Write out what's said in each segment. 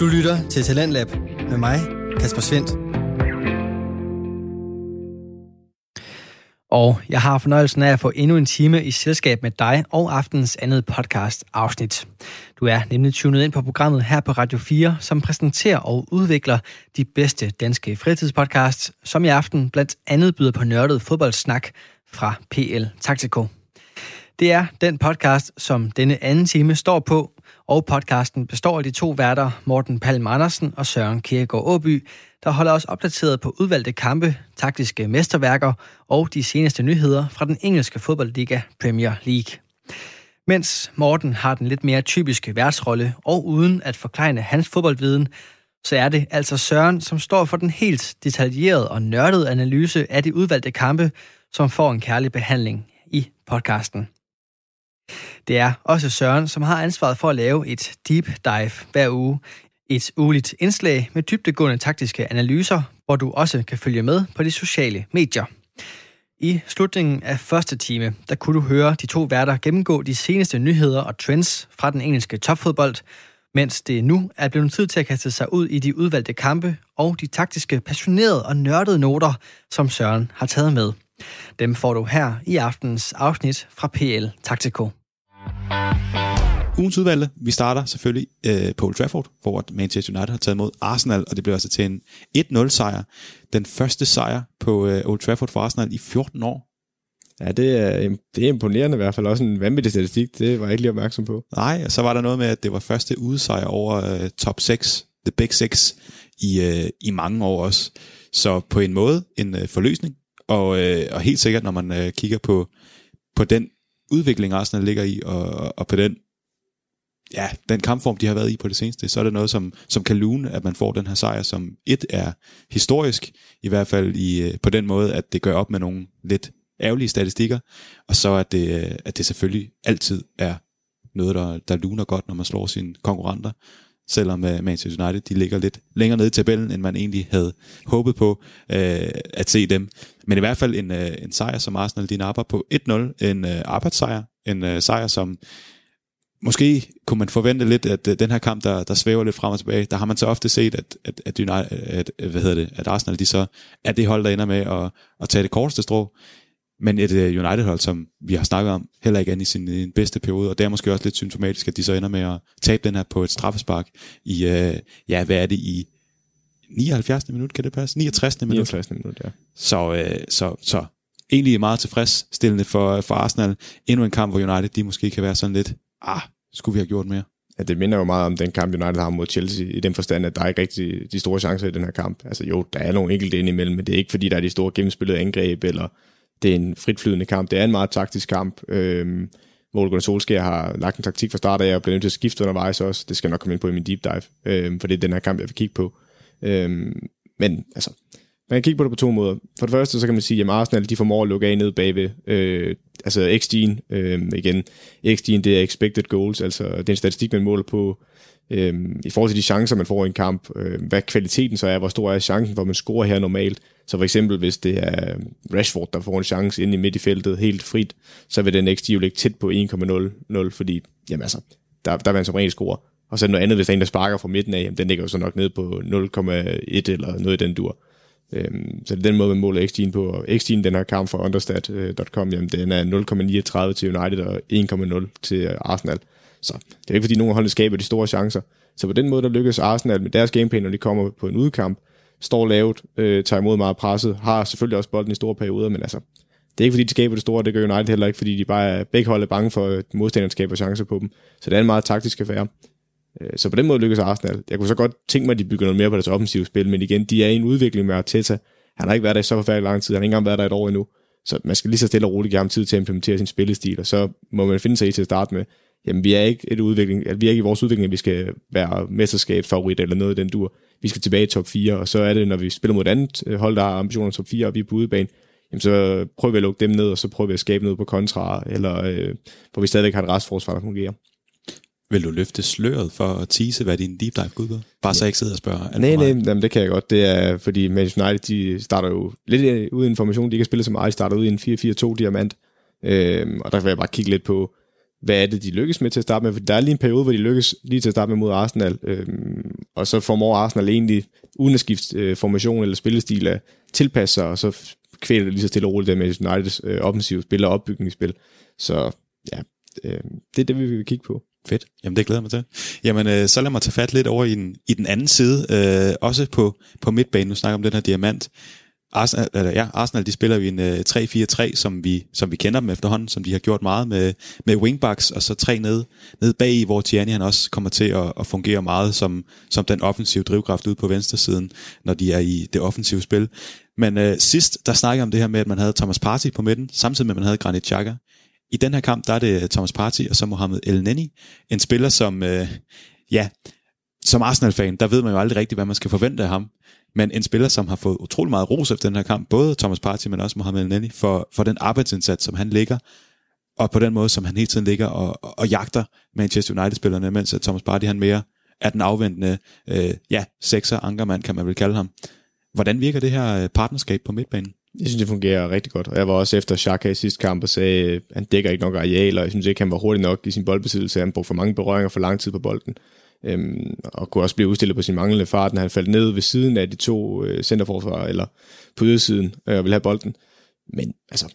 Du lytter til Talentlab med mig, Kasper Svind. Og jeg har fornøjelsen af at få endnu en time i selskab med dig og aftenens andet podcast-afsnit. Du er nemlig tunet ind på programmet her på Radio 4, som præsenterer og udvikler de bedste danske fritidspodcasts, som i aften blandt andet byder på nørdet fodboldsnak fra PL Taktico. Det er den podcast, som denne anden time står på, og podcasten består af de to værter, Morten Palm Andersen og Søren Kierkegaard Åby, der holder os opdateret på udvalgte kampe, taktiske mesterværker og de seneste nyheder fra den engelske fodboldliga Premier League. Mens Morten har den lidt mere typiske værtsrolle, og uden at forklejne hans fodboldviden, så er det altså Søren, som står for den helt detaljerede og nørdede analyse af de udvalgte kampe, som får en kærlig behandling i podcasten. Det er også Søren, som har ansvaret for at lave et deep dive hver uge. Et ugeligt indslag med dybdegående taktiske analyser, hvor du også kan følge med på de sociale medier. I slutningen af første time, der kunne du høre de to værter gennemgå de seneste nyheder og trends fra den engelske topfodbold, mens det nu er blevet tid til at kaste sig ud i de udvalgte kampe og de taktiske, passionerede og nørdede noter, som Søren har taget med. Dem får du her i aftenens afsnit fra PL Taktico. Ugens udvalgte, vi starter selvfølgelig på Old Trafford, hvor Manchester United har taget mod Arsenal, og det bliver altså til en 1-0 sejr. Den første sejr på Old Trafford for Arsenal i 14 år. Ja, det er imponerende i hvert fald. Også en vanvittig statistik, det var jeg ikke lige opmærksom på. Nej, og så var der noget med, at det var første udesejr over top 6, the big 6, i mange år også. Så på en måde en forløsning, og helt sikkert, når man kigger på den udvikling, Arsenal ligger i, og på den kampform, de har været i på det seneste, så er det noget, som kan lune, at man får den her sejr, som er historisk, i hvert fald på den måde, at det gør op med nogle lidt ærgerlige statistikker, og så at det selvfølgelig altid er noget, der luner godt, når man slår sine konkurrenter, selvom Manchester United, de ligger lidt længere nede i tabellen, end man egentlig havde håbet på at se dem. Men i hvert fald en sejr, som Arsenal, de napper på 1-0, en arbejdssejr, en sejr, som måske kunne man forvente lidt, at den her kamp, der svæver lidt frem og tilbage, der har man så ofte set, at Arsenal, de så er det hold, der ender med at tage det korteste strå. Men et United-hold, som vi har snakket om, heller ikke andet i sin bedste periode, og det er måske også lidt symptomatisk, at de så ender med at tabe den her på et straffespark i 79. minut, kan det passe? 69. minut, ja. Så egentlig meget tilfredsstillende for Arsenal. Endnu en kamp, hvor United, de måske kan være sådan lidt, skulle vi have gjort mere? Ja, det minder jo meget om den kamp, United har mod Chelsea, i den forstand, at der er ikke rigtig de store chancer i den her kamp. Altså jo, der er nogle enkelte indimellem, men det er ikke fordi, der er de store gennemspillede angreb, eller det er en fritflydende kamp. Det er en meget taktisk kamp. Hvor Ole Gunnar Solskjær har lagt en taktik fra start af, og bliver nødt til at skifte undervejs også. Det skal jeg nok komme ind på i min deep dive, for det er den her kamp, jeg vil kigge på. Men altså, man kan kigge på det på to måder. For det første, så kan man sige, at Arsenal, de formår at lukke af ned bagved. Altså XG'en, igen. XG'en, det er expected goals, altså det er en statistik, man måler på i forhold til de chancer, man får i en kamp. Hvad kvaliteten så er, hvor stor er chancen, hvor man scorer her normalt. Så for eksempel, hvis det er Rashford, der får en chance inde i midt i feltet, helt frit, så vil den XG jo ligge tæt på 1,00, fordi jamen altså, der vil han som regel score. Og så er det noget andet, hvis der er en, der sparker fra midten af, jamen, den ligger jo så nok ned på 0,1 eller noget i den dur. Så det er den måde, man måler XG'en på. Og XG'en, den her kamp fra understat.com, jamen den er 0,39 til United og 1,0 til Arsenal. Så det er ikke, fordi nogen holdet skaber de store chancer. Så på den måde, der lykkes Arsenal med deres gameplan, når de kommer på en udekamp, står lavt, tager imod meget presset, har selvfølgelig også bolden i store perioder, men altså, det er ikke fordi, de skaber det store, det gør United heller ikke, fordi de bare begge hold er bange for, at modstanderne skaber chancer på dem. Så det er en meget taktisk affære. Så på den måde lykkes Arsenal. Jeg kunne så godt tænke mig, at de bygger noget mere på deres offensive spil, men igen, de er i en udvikling med Arteta. Han har ikke været der i så forfærdelig lang tid, han har ikke engang været der et år endnu. Så man skal lige så stille og roligt give ham tid til at implementere sin spillestil, og så må man finde sig i til at starte med. Jamen, vi er ikke i vores udvikling, at vi skal være mesterskabsfavorit eller noget i den dur. Vi skal tilbage i top 4, og så er det, når vi spiller mod et andet hold, der har ambitioner top 4, og vi er på udebane, jamen så prøver vi at lukke dem ned, og så prøver vi at skabe noget på kontra, eller hvor vi stadigvæk har et restforsvar, der fungerer. Vil du løfte sløret for at tease, hvad din deep dive går ud på? Bare så jeg ikke sidder og spørger. Nej, det kan jeg godt. Det er, fordi Manchester United, de starter jo lidt uden formation, de kan spille så meget, de starter ud i en 4-4-2-diamant, og der vil jeg bare kigge lidt på, hvad er det, de lykkes med til at starte med? For der er lige en periode, hvor de lykkes lige til at starte med mod Arsenal. og så formår Arsenal egentlig, uden at skifte formation eller spillestil, at tilpasse sig, og så kvæler det lige så stille og roligt der med Uniteds offensive spil og opbygningsspil. Så ja, det er det, vi vil kigge på. Fedt. Jamen det glæder mig til. Jamen så lad mig tage fat lidt over i den anden side, også på midtbanen. Nu snakker om den her diamant. Arsenal, de spiller vi en 3-4-3, som vi kender dem efterhånden, som de har gjort meget med wingbacks, og så tre ned bagi, hvor Tierney han også kommer til at fungere meget som den offensive drivkraft ude på venstresiden, når de er i det offensive spil. Men sidst, der snakkede jeg om det her med, at man havde Thomas Partey på midten, samtidig med, at man havde Granit Xhaka. I den her kamp, der er det Thomas Partey og så Mohamed Elneny, en spiller, som som Arsenal-fan, der ved man jo aldrig rigtigt, hvad man skal forvente af ham. Men en spiller, som har fået utrolig meget ros efter den her kamp, både Thomas Partey, men også Mohamed Elneny, for den arbejdsindsats, som han ligger, og på den måde, som han hele tiden ligger og jagter Manchester United-spillerne, mens Thomas Partey han mere er den afventende sekser, ankermand kan man vel kalde ham. Hvordan virker det her partnerskab på midtbanen? Jeg synes, det fungerer rigtig godt, og jeg var også efter Xhaka i sidste kamp og sagde, at han dækker ikke nok arealer, og jeg synes ikke, han var hurtig nok i sin boldbesiddelse, han brugte for mange berøringer for lang tid på bolden. Og kunne også blive udstillet på sin manglende fart, når han faldt ned ved siden af de to centerforsvarer, eller på ydersiden, og ville have bolden. Men altså,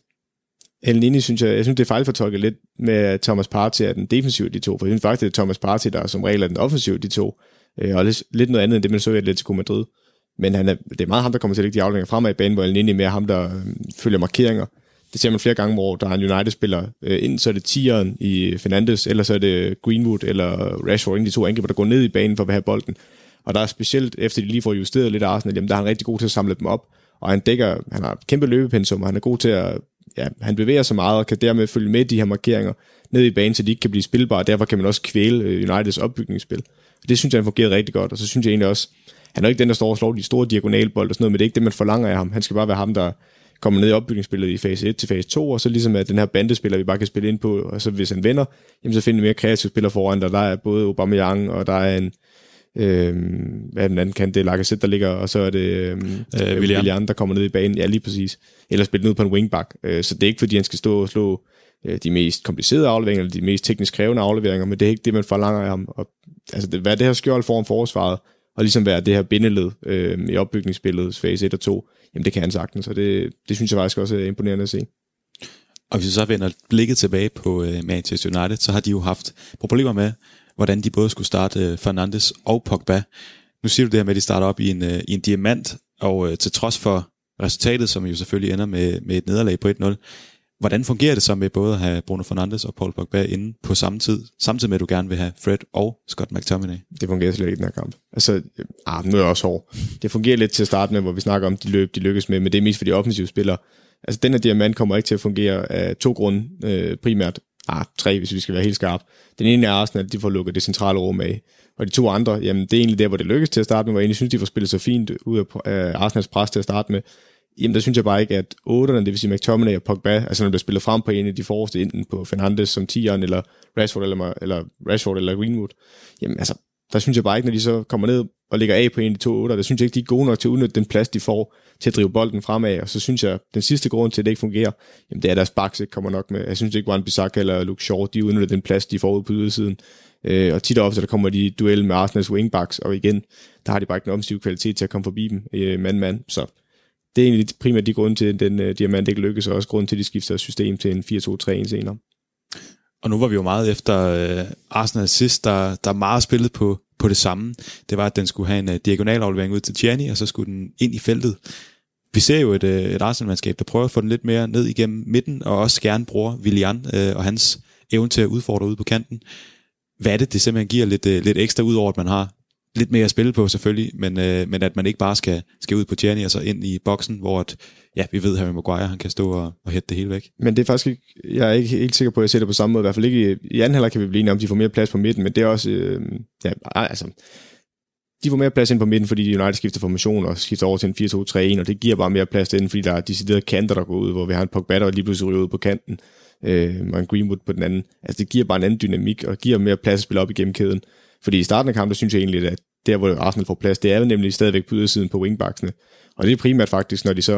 Elneny synes jeg synes, det er fejlfortolket lidt med Thomas Partey, at den defensive de to, for jeg synes faktisk, det er Thomas Partey, der som regel er den offensive de to, og lidt noget andet end det, man så i Atletico Madrid. Men det er meget ham, der kommer til at lægge de aflægninger fremad i banen, hvor Elneny mere ham, der følger markeringer. Det ser man flere gange, hvor der er en United-spiller ind, så er det tieren i Fernandes, eller så er det Greenwood eller Rashford, inden de to angriber, der går ned i banen for at have bolden. Og der er specielt, efter de lige får justeret lidt af Arsenal, jamen der er han rigtig god til at samle dem op, og han har kæmpe løbepensum, og han er god til at, han bevæger sig meget, og kan dermed følge med de her markeringer ned i banen, så de ikke kan blive spilbare, og derfor kan man også kvæle Uniteds opbygningsspil. Og det synes jeg, han fungerer rigtig godt, og så synes jeg egentlig også, han er ikke den, der står og slår de store diagonalbold og sådan noget, men det er ikke det, man forlanger af ham. Han skal bare være ham, der kommer ned i opbygningsspillet i fase 1 til fase 2, og så ligesom at den her bandespiller, vi bare kan spille ind på, og så hvis han vender, jamen så finder vi mere kreative spillere foran, der er både Aubameyang, og der er en, hvad er den anden kant, det er Lacazette, der ligger, og så er det Willian, der kommer ned i banen, ja lige præcis, eller spiller ned på en wingback, så det er ikke fordi, han skal stå og slå de mest komplicerede afleveringer, eller de mest teknisk krævende afleveringer, men det er ikke det, man forlanger af ham, og altså, hvad er det her skjold foran forsvaret, og ligesom være det her bindeled i opbygningsspillet, fase 1 og 2, jamen det kan han sagtens, og det synes jeg faktisk også er imponerende at se. Og hvis vi så vender blikket tilbage på Manchester United, så har de jo haft problemer med, hvordan de både skulle starte Fernandes og Pogba. Nu siger du det her med, at de starter op i en diamant, og til trods for resultatet, som jo selvfølgelig ender med et nederlag på 1-0, hvordan fungerer det så med både at have Bruno Fernandes og Paul Pogba inde på samme tid, samtidig med, at du gerne vil have Fred og Scott McTominay? Det fungerer slet ikke i den her kamp. Altså, nu er jeg også hård. Det fungerer lidt til at starte med, hvor vi snakker om de løb, de lykkes med, men det er mest for de offensive spillere. Altså, den her diamant kommer ikke til at fungere af to grunde, primært. Tre, hvis vi skal være helt skarpe. Den ene er Arsenal, de får lukket det centrale rum af. Og de to andre, jamen, det er egentlig der, hvor det lykkes til at starte med, hvor jeg egentlig synes, de får spillet så fint ud af Arsenals pres til at starte med. Jamen der synes jeg bare ikke, at 8'erne, det vil sige McTominay og Pogba, altså når der spiller frem på en af de forreste, enten på Fernandes som 10'eren, eller Rashford eller Greenwood, jamen altså, der synes jeg bare ikke, når de så kommer ned og lægger af på en af de to 8'ere, der synes jeg ikke, de er gode nok til at udnytte den plads, de får til at drive bolden fremad, og så synes jeg, den sidste grund til, at det ikke fungerer, jamen det er, at deres backs ikke kommer nok med. Jeg synes ikke, Wan-Bissaka eller Luke Shaw, de udnytter den plads, de får ud på ydersiden, og tit og ofte, der kommer de i duel med Arsenals wingbacks, og igen, der har de bare ikke en offensiv kvalitet til at komme forbi dem mand-mand, så det er egentlig primært de grunde til, at den diamant ikke lykkes, og også grunde til, at de skifter system til en 4-2-3-1 senere. Og nu var vi jo meget efter Arsenal sidst, der meget spillede på det samme. Det var, at den skulle have en diagonal aflevering ud til Tierney, og så skulle den ind i feltet. Vi ser jo et Arsenal-mandskab, der prøver at få den lidt mere ned igennem midten, og også gerne bruger Willian og hans evne til at udfordre ude på kanten. Hvad er det, det simpelthen giver lidt ekstra ud over, at man har lidt mere at spille på selvfølgelig, men at man ikke bare skal ud på Tierney og så ind i boksen, hvor vi ved, at Harry Maguire han kan stå og hætte det hele væk. Men det er faktisk ikke, jeg er ikke helt sikker på, at jeg ser det på samme måde, i hvert fald ikke i anden halvleg kan vi blive enige om, de får mere plads på midten, men det er også, de får mere plads ind på midten, fordi United skifter formation og skifter over til en 4-2-3-1, og det giver bare mere plads derinde, fordi der er deciderede kanter, der går ud, hvor vi har en Pogba, der lige pludselig ryger ud på kanten, og en Greenwood på den anden. Altså det giver bare en anden dynamik, og giver mere plads at spille op igennem kæden. Fordi i starten af kampen, der synes jeg egentlig, at der, hvor Arsenal får plads, det er nemlig stadigvæk på ydersiden på wingbacksene. Og det er primært faktisk, når de så,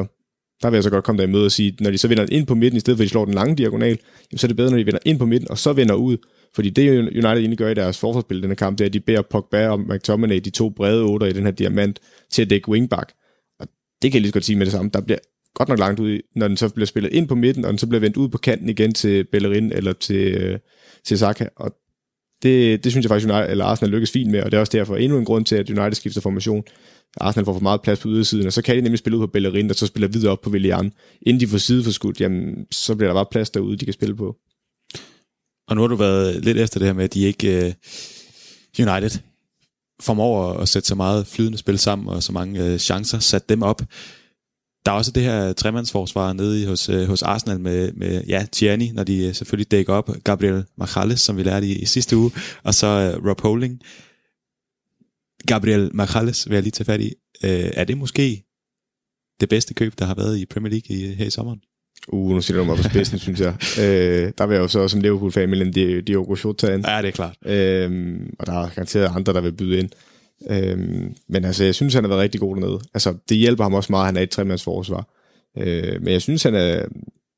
der vil jeg så godt komme der i møde og sige, når de så vender ind på midten, i stedet for at de slår den lange diagonal, jamen, så er det bedre, når de vender ind på midten, og så vender ud. Fordi det United egentlig gør i deres forsvarsspil denne kamp, det er, at de beder Pogba og McTominay, de to brede otter i den her diamant, til at dække wingback. Og det kan jeg lige så godt sige med det samme. Der bliver godt nok langt ud, når den så bliver spillet ind på midten, og den så bliver vendt ud på kanten igen til Bellerin eller til Saka. Og det synes jeg faktisk, at Arsenal lykkes fint med, og det er også derfor endnu en grund til, at United skifter formation. Arsenal får for meget plads på ydersiden, og så kan de nemlig spille ud på Bellerin, og så spiller videre op på Willian. Inden de får sideforskudt, jamen, så bliver der bare plads derude, de kan spille på. Og nu har du været lidt efter det her med, at de ikke United formår at sætte så meget flydende spil sammen, og så mange chancer, sat dem op. Der er også det her tremandsforsvar nede hos Arsenal med Tierney, når de selvfølgelig dækker op, Gabriel Magalhaes, som vi lærte i sidste uge, og så Rob Holding. Gabriel Magalhaes vil jeg lige tage fat i. Er det måske det bedste køb, der har været i Premier League her i sommeren? Nu sætter du mig på spidsen, synes jeg. Der vil jeg jo så som Liverpool-fan mellem Diogo Jota ind. Ja, det er klart. Og der er garanteret andre, der vil byde ind. Men altså, jeg synes, han har været rigtig god dernede. Altså, det hjælper ham også meget, han er et tremandsforsvar. Men jeg synes, han er...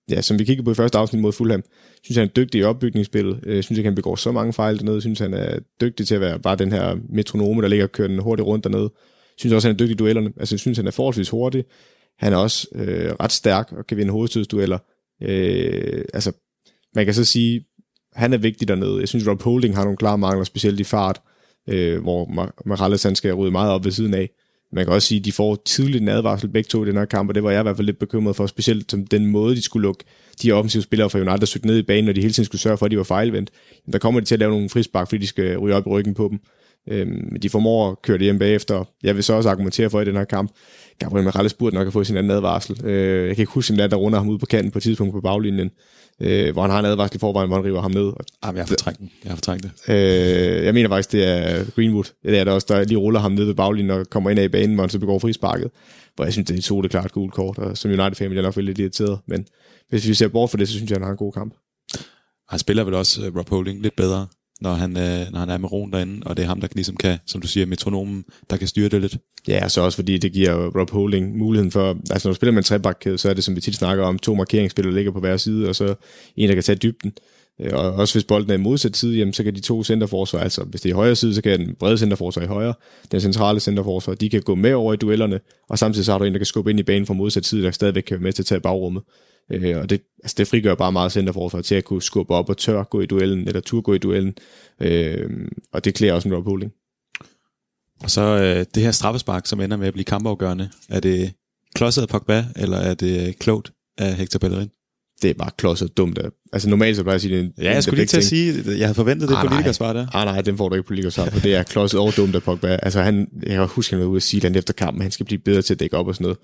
Ja, som vi kiggede på i første afsnit mod Fulham, synes han er dygtig i opbygningsspillet. Synes ikke, han begår så mange fejl dernede. Synes, han er dygtig til at være bare den her metronome, der ligger og kører den hurtigt rundt dernede. Synes også, han er dygtig i duellerne. Altså, synes, han er forholdsvis hurtig. Han er også ret stærk og kan vinde hovedstødsdueller. Altså, man kan så sige, han er vigtig dernede. Jeg synes, Rob Holding har nogle klare mangler, specielt i fart, hvor Magalhaes skal rydde meget op ved siden af. Man kan også sige, at de får tidligt en advarsel begge to i den her kamp, og det var jeg i hvert fald lidt bekymret for, specielt som den måde, de skulle lukke de offensive spillere fra United, der søgte ned i banen, og de hele tiden skulle sørge for, at de var fejlvendt. Der kommer de til at lave nogle frispark, fordi de skal ryge op i ryggen på dem. Men de formår at køre det hjem bagefter. Jeg vil så også argumentere for i den her kamp, Gabriel Magalhaes burde nok have fået sin anden advarsel. Jeg kan ikke huske, om der runder ham ud på kanten på et tidspunkt på baglinjen, hvor han har en advarsel i forvejen, hvor han river ham ned. Jamen, jeg har fortrængt den. Jeg mener faktisk, det er Greenwood. Det er der også, der lige ruller ham ned ved baglinjen og kommer ind af i banen, hvor han så begår frisparket. Hvor jeg synes, det er et soleklart gult kort, og som United-fan vil jeg nok være lidt irriteret. Men hvis vi ser bort for det, så synes jeg, han har en god kamp. Han spiller vel også Rob Holding lidt bedre, når han er med roen derinde, og det er ham, der ligesom kan, som du siger, metronomen, der kan styre det lidt. Ja, så også fordi det giver Rob Holding muligheden for, altså når du spiller med en trebakkæde, så er det, som vi tit snakker om, to markeringsspillere ligger på hver side, og så en, der kan tage dybden. Og også hvis bolden er i modsat side, jamen, så kan de to centerforsvar, altså hvis det er i højre side, så kan den brede centerforsvar i højre, den centrale centerforsvar, de kan gå med over i duellerne, og samtidig så har du en, der kan skubbe ind i banen fra modsat side, der stadigvæk kan være med til at tage bagrummet. Og det frigør bare meget centerforsvar til at kunne skubbe op og tør gå i duellen, eller tur gå i duellen. Og det klæder også en Rob Holding. Og så det her straffespark, som ender med at blive kampafgørende. Er det klodset af Pogba, eller er det klogt af Hector Bellerin? Det er bare klodset dumt. Altså normalt så plejer jeg at sige det. Ja, jeg skulle lige til at sige, jeg havde forventet det politikersvar der. Nej, den får du ikke politikersvar, for det er klodset over dumt af Pogba. Altså jeg kan huske, han var ude at sige, at efter kampen, han skal blive bedre til at dække op og sådan noget.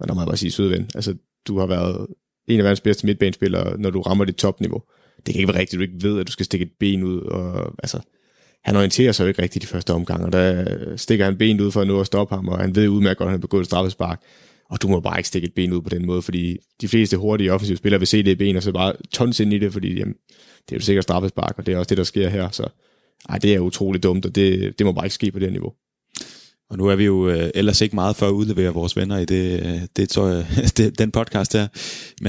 Men der må jeg bare sige, søde ven, altså du har været en af verdens bedste midtbanespillere, når du rammer dit topniveau. Det kan ikke være rigtigt, du ikke ved, at du skal stikke et ben ud. Og, altså, han orienterer sig jo ikke rigtigt de første omgange, og der stikker han benet ud for at nå at stoppe ham, og han ved udmærket godt, at han begået et straffespark. Og du må bare ikke stikke et ben ud på den måde, fordi de fleste hurtige offensive spillere vil se det i ben, og så bare tons ind i det, fordi jamen, det er jo sikkert straffespark, og det er også det, der sker her. Så ej, det er utroligt dumt, og det må bare ikke ske på det niveau. Og nu er vi jo ellers ikke meget for at udlevere vores venner i den podcast her.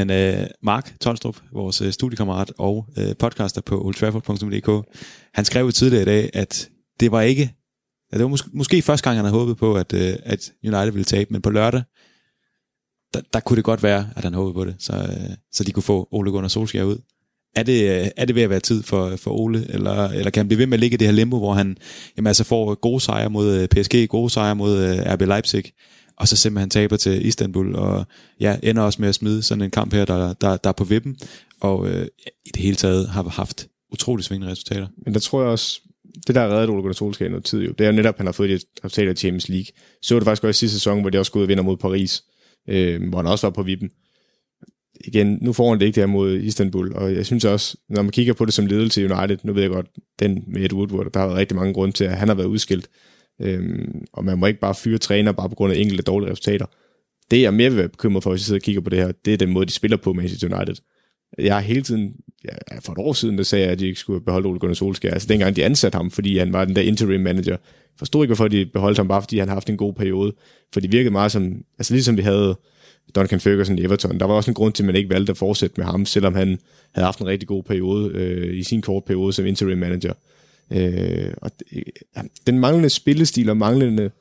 Men Mark Tonstrup, vores studiekammerat og podcaster på oldtrafford.dk, han skrev jo tidligere i dag, at det var ikke, at det var måske første gang, han havde håbet på, at United ville tabe, men på lørdag, der kunne det godt være, at han håbede på det, så de kunne få Ole Gunnar Solskjær ud. Er det ved at være tid for Ole, eller kan han blive ved med at ligge i det her limbo, hvor han altså får gode sejre mod PSG, gode sejre mod RB Leipzig, og så simpelthen taber til Istanbul, og ender også med at smide sådan en kamp her, der er på vippen, og i det hele taget har haft utroligt svingende resultater. Men der tror jeg også, det der har reddet Ole Gunnar Solskjær i noget tid, jo, det er netop, han har fået det resultat af Champions League. Så var det faktisk også i sidste sæson, hvor de også skulle ud og vinder mod Paris, hvor han også var på vippen. Igen, nu får han det ikke der mod Istanbul, og jeg synes også, når man kigger på det som ledelse i United, nu ved jeg godt, den med Ed Woodward, der har været rigtig mange grunde til, at han har været udskilt, og man må ikke bare fyre træner bare på grund af enkelte dårlige resultater. Det jeg mere vil være bekymret for, hvis jeg sidder og kigger på det her, det er den måde, de spiller på Manchester United. Jeg har hele tiden, for et år siden, der sagde jeg, at de ikke skulle beholde Ole Gunnar Solskjær, altså dengang de ansatte ham, fordi han var den der interim manager. Forstod ikke, hvorfor de beholdt ham, bare fordi han har haft en god periode, for det virkede meget som, altså ligesom vi havde Duncan Ferguson i Everton. Der var også en grund til, at man ikke valgte at fortsætte med ham, selvom han havde haft en rigtig god periode i sin korte periode som interim manager. Og den manglende spillestil og manglende...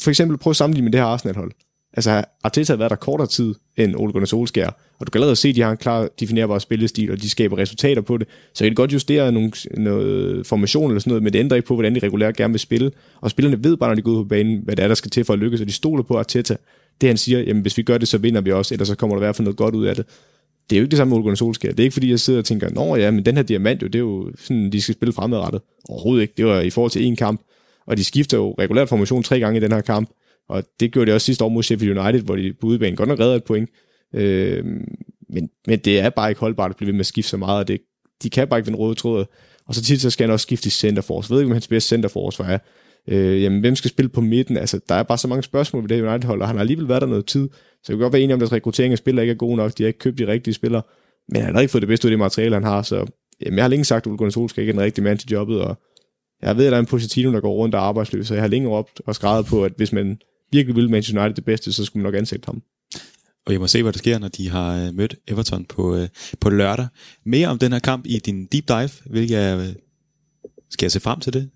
For eksempel prøv at sammenligne med det her Arsenal-hold. Altså, Arteta har været der kortere tid end Ole Gunnar Solskjær, og du kan allerede se, at de har en klar definerbar spillestil, og de skaber resultater på det. Så kan de godt justere noget formation eller sådan noget, men det ændrer ikke på, hvordan de regulært gerne vil spille. Og spillerne ved bare, når de går ud på banen, hvad det er, der skal til for at lykkes, og de stoler på Arteta. Det han siger, jamen hvis vi gør det, så vinder vi også, eller så kommer der i hvert fald noget godt ud af det. Det er jo ikke det samme med Ole Gunnar Solskjær. Det er ikke fordi, jeg sidder og tænker, nå ja, men den her diamant, jo, det er jo sådan, de skal spille fremadrettet. Overhovedet ikke. Det var i forhold til én kamp, og de skifter jo regulært formation 3 gange i den her kamp. Og det gjorde de også sidste år mod Sheffield United, hvor de på udebane godt nok redder et point. Men det er bare ikke holdbart at blive ved med at skifte så meget, og det, de kan bare ikke den røde tråd. Og så tit så skal han også skifte i centerforce. Ved ikke, om hans bedste centerforce er. Jamen, hvem skal spille på midten? Altså, der er bare så mange spørgsmål ved det United-hold, og han har alligevel været der noget tid. Så jeg kan godt være enig om, at deres rekruttering af spillere ikke er god nok. De har ikke købt de rigtige spillere, men han har ikke fået det bedste ud af det materiale, han har. Så jamen, jeg har længe sagt, at Ole Gunnar Solskjær ikke er den rigtige mand til jobbet, og jeg ved, at der er en Pochettino, der går rundt og er arbejdsløs, og jeg har længe råbt og skrevet på, at hvis man virkelig ville Manchester United det bedste, så skulle man nok ansætte ham. Og jeg må se, hvad der sker, når de har mødt Everton på lørdag. Mere om den her kamp i din deep dive, hvilket skal jeg se frem til det?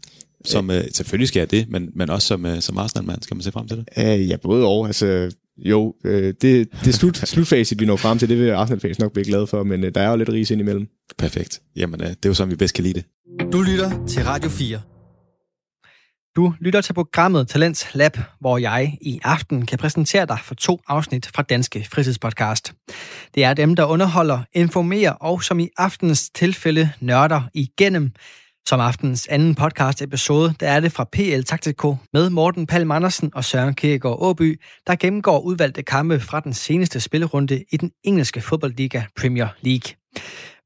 Som selvfølgelig skal jeg det, men også som Arsenal-mand skal man se frem til det? Ja, både og. Altså, jo, det er slutfase, vi når frem til. Det vil Arsenal-fans nok blive glade for, men der er jo lidt ris indimellem. Perfekt. Jamen, det er jo sådan, vi bedst kan lide det. Du lytter til Radio 4. Du lytter til programmet Talents Lab, hvor jeg i aften kan præsentere dig for 2 afsnit fra Danske Fritidspodcast. Det er dem, der underholder, informerer og som i aftenens tilfælde nørder igennem. Som aftenens anden podcast episode, der er det fra PL Taktico med Morten Palm Andersen og Søren Kierkegaard Åby, der gennemgår udvalgte kampe fra den seneste spillerunde i den engelske fodboldliga Premier League.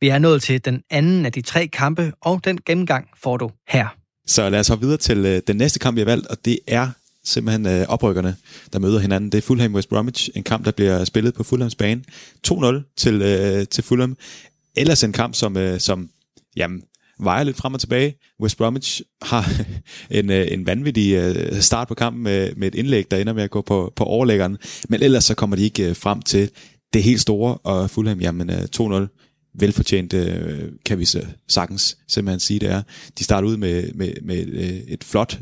Vi er nået til den anden af de 3 kampe, og den gennemgang får du her. Så lad os hoppe videre til den næste kamp, vi har valgt, og det er simpelthen oprykkerne, der møder hinanden. Det er Fulham West Bromwich, en kamp, der bliver spillet på Fulhams bane. 2-0 til Fulham. Ellers en kamp, som jamen, vejer lidt frem og tilbage. West Bromwich har en vanvittig start på kampen med et indlæg, der ender med at gå på overlæggeren. Men ellers så kommer de ikke frem til det helt store, og Fulham, jamen 2-0. Velfortjent, kan vi sagtens simpelthen sige, det er. De starter ud med et flot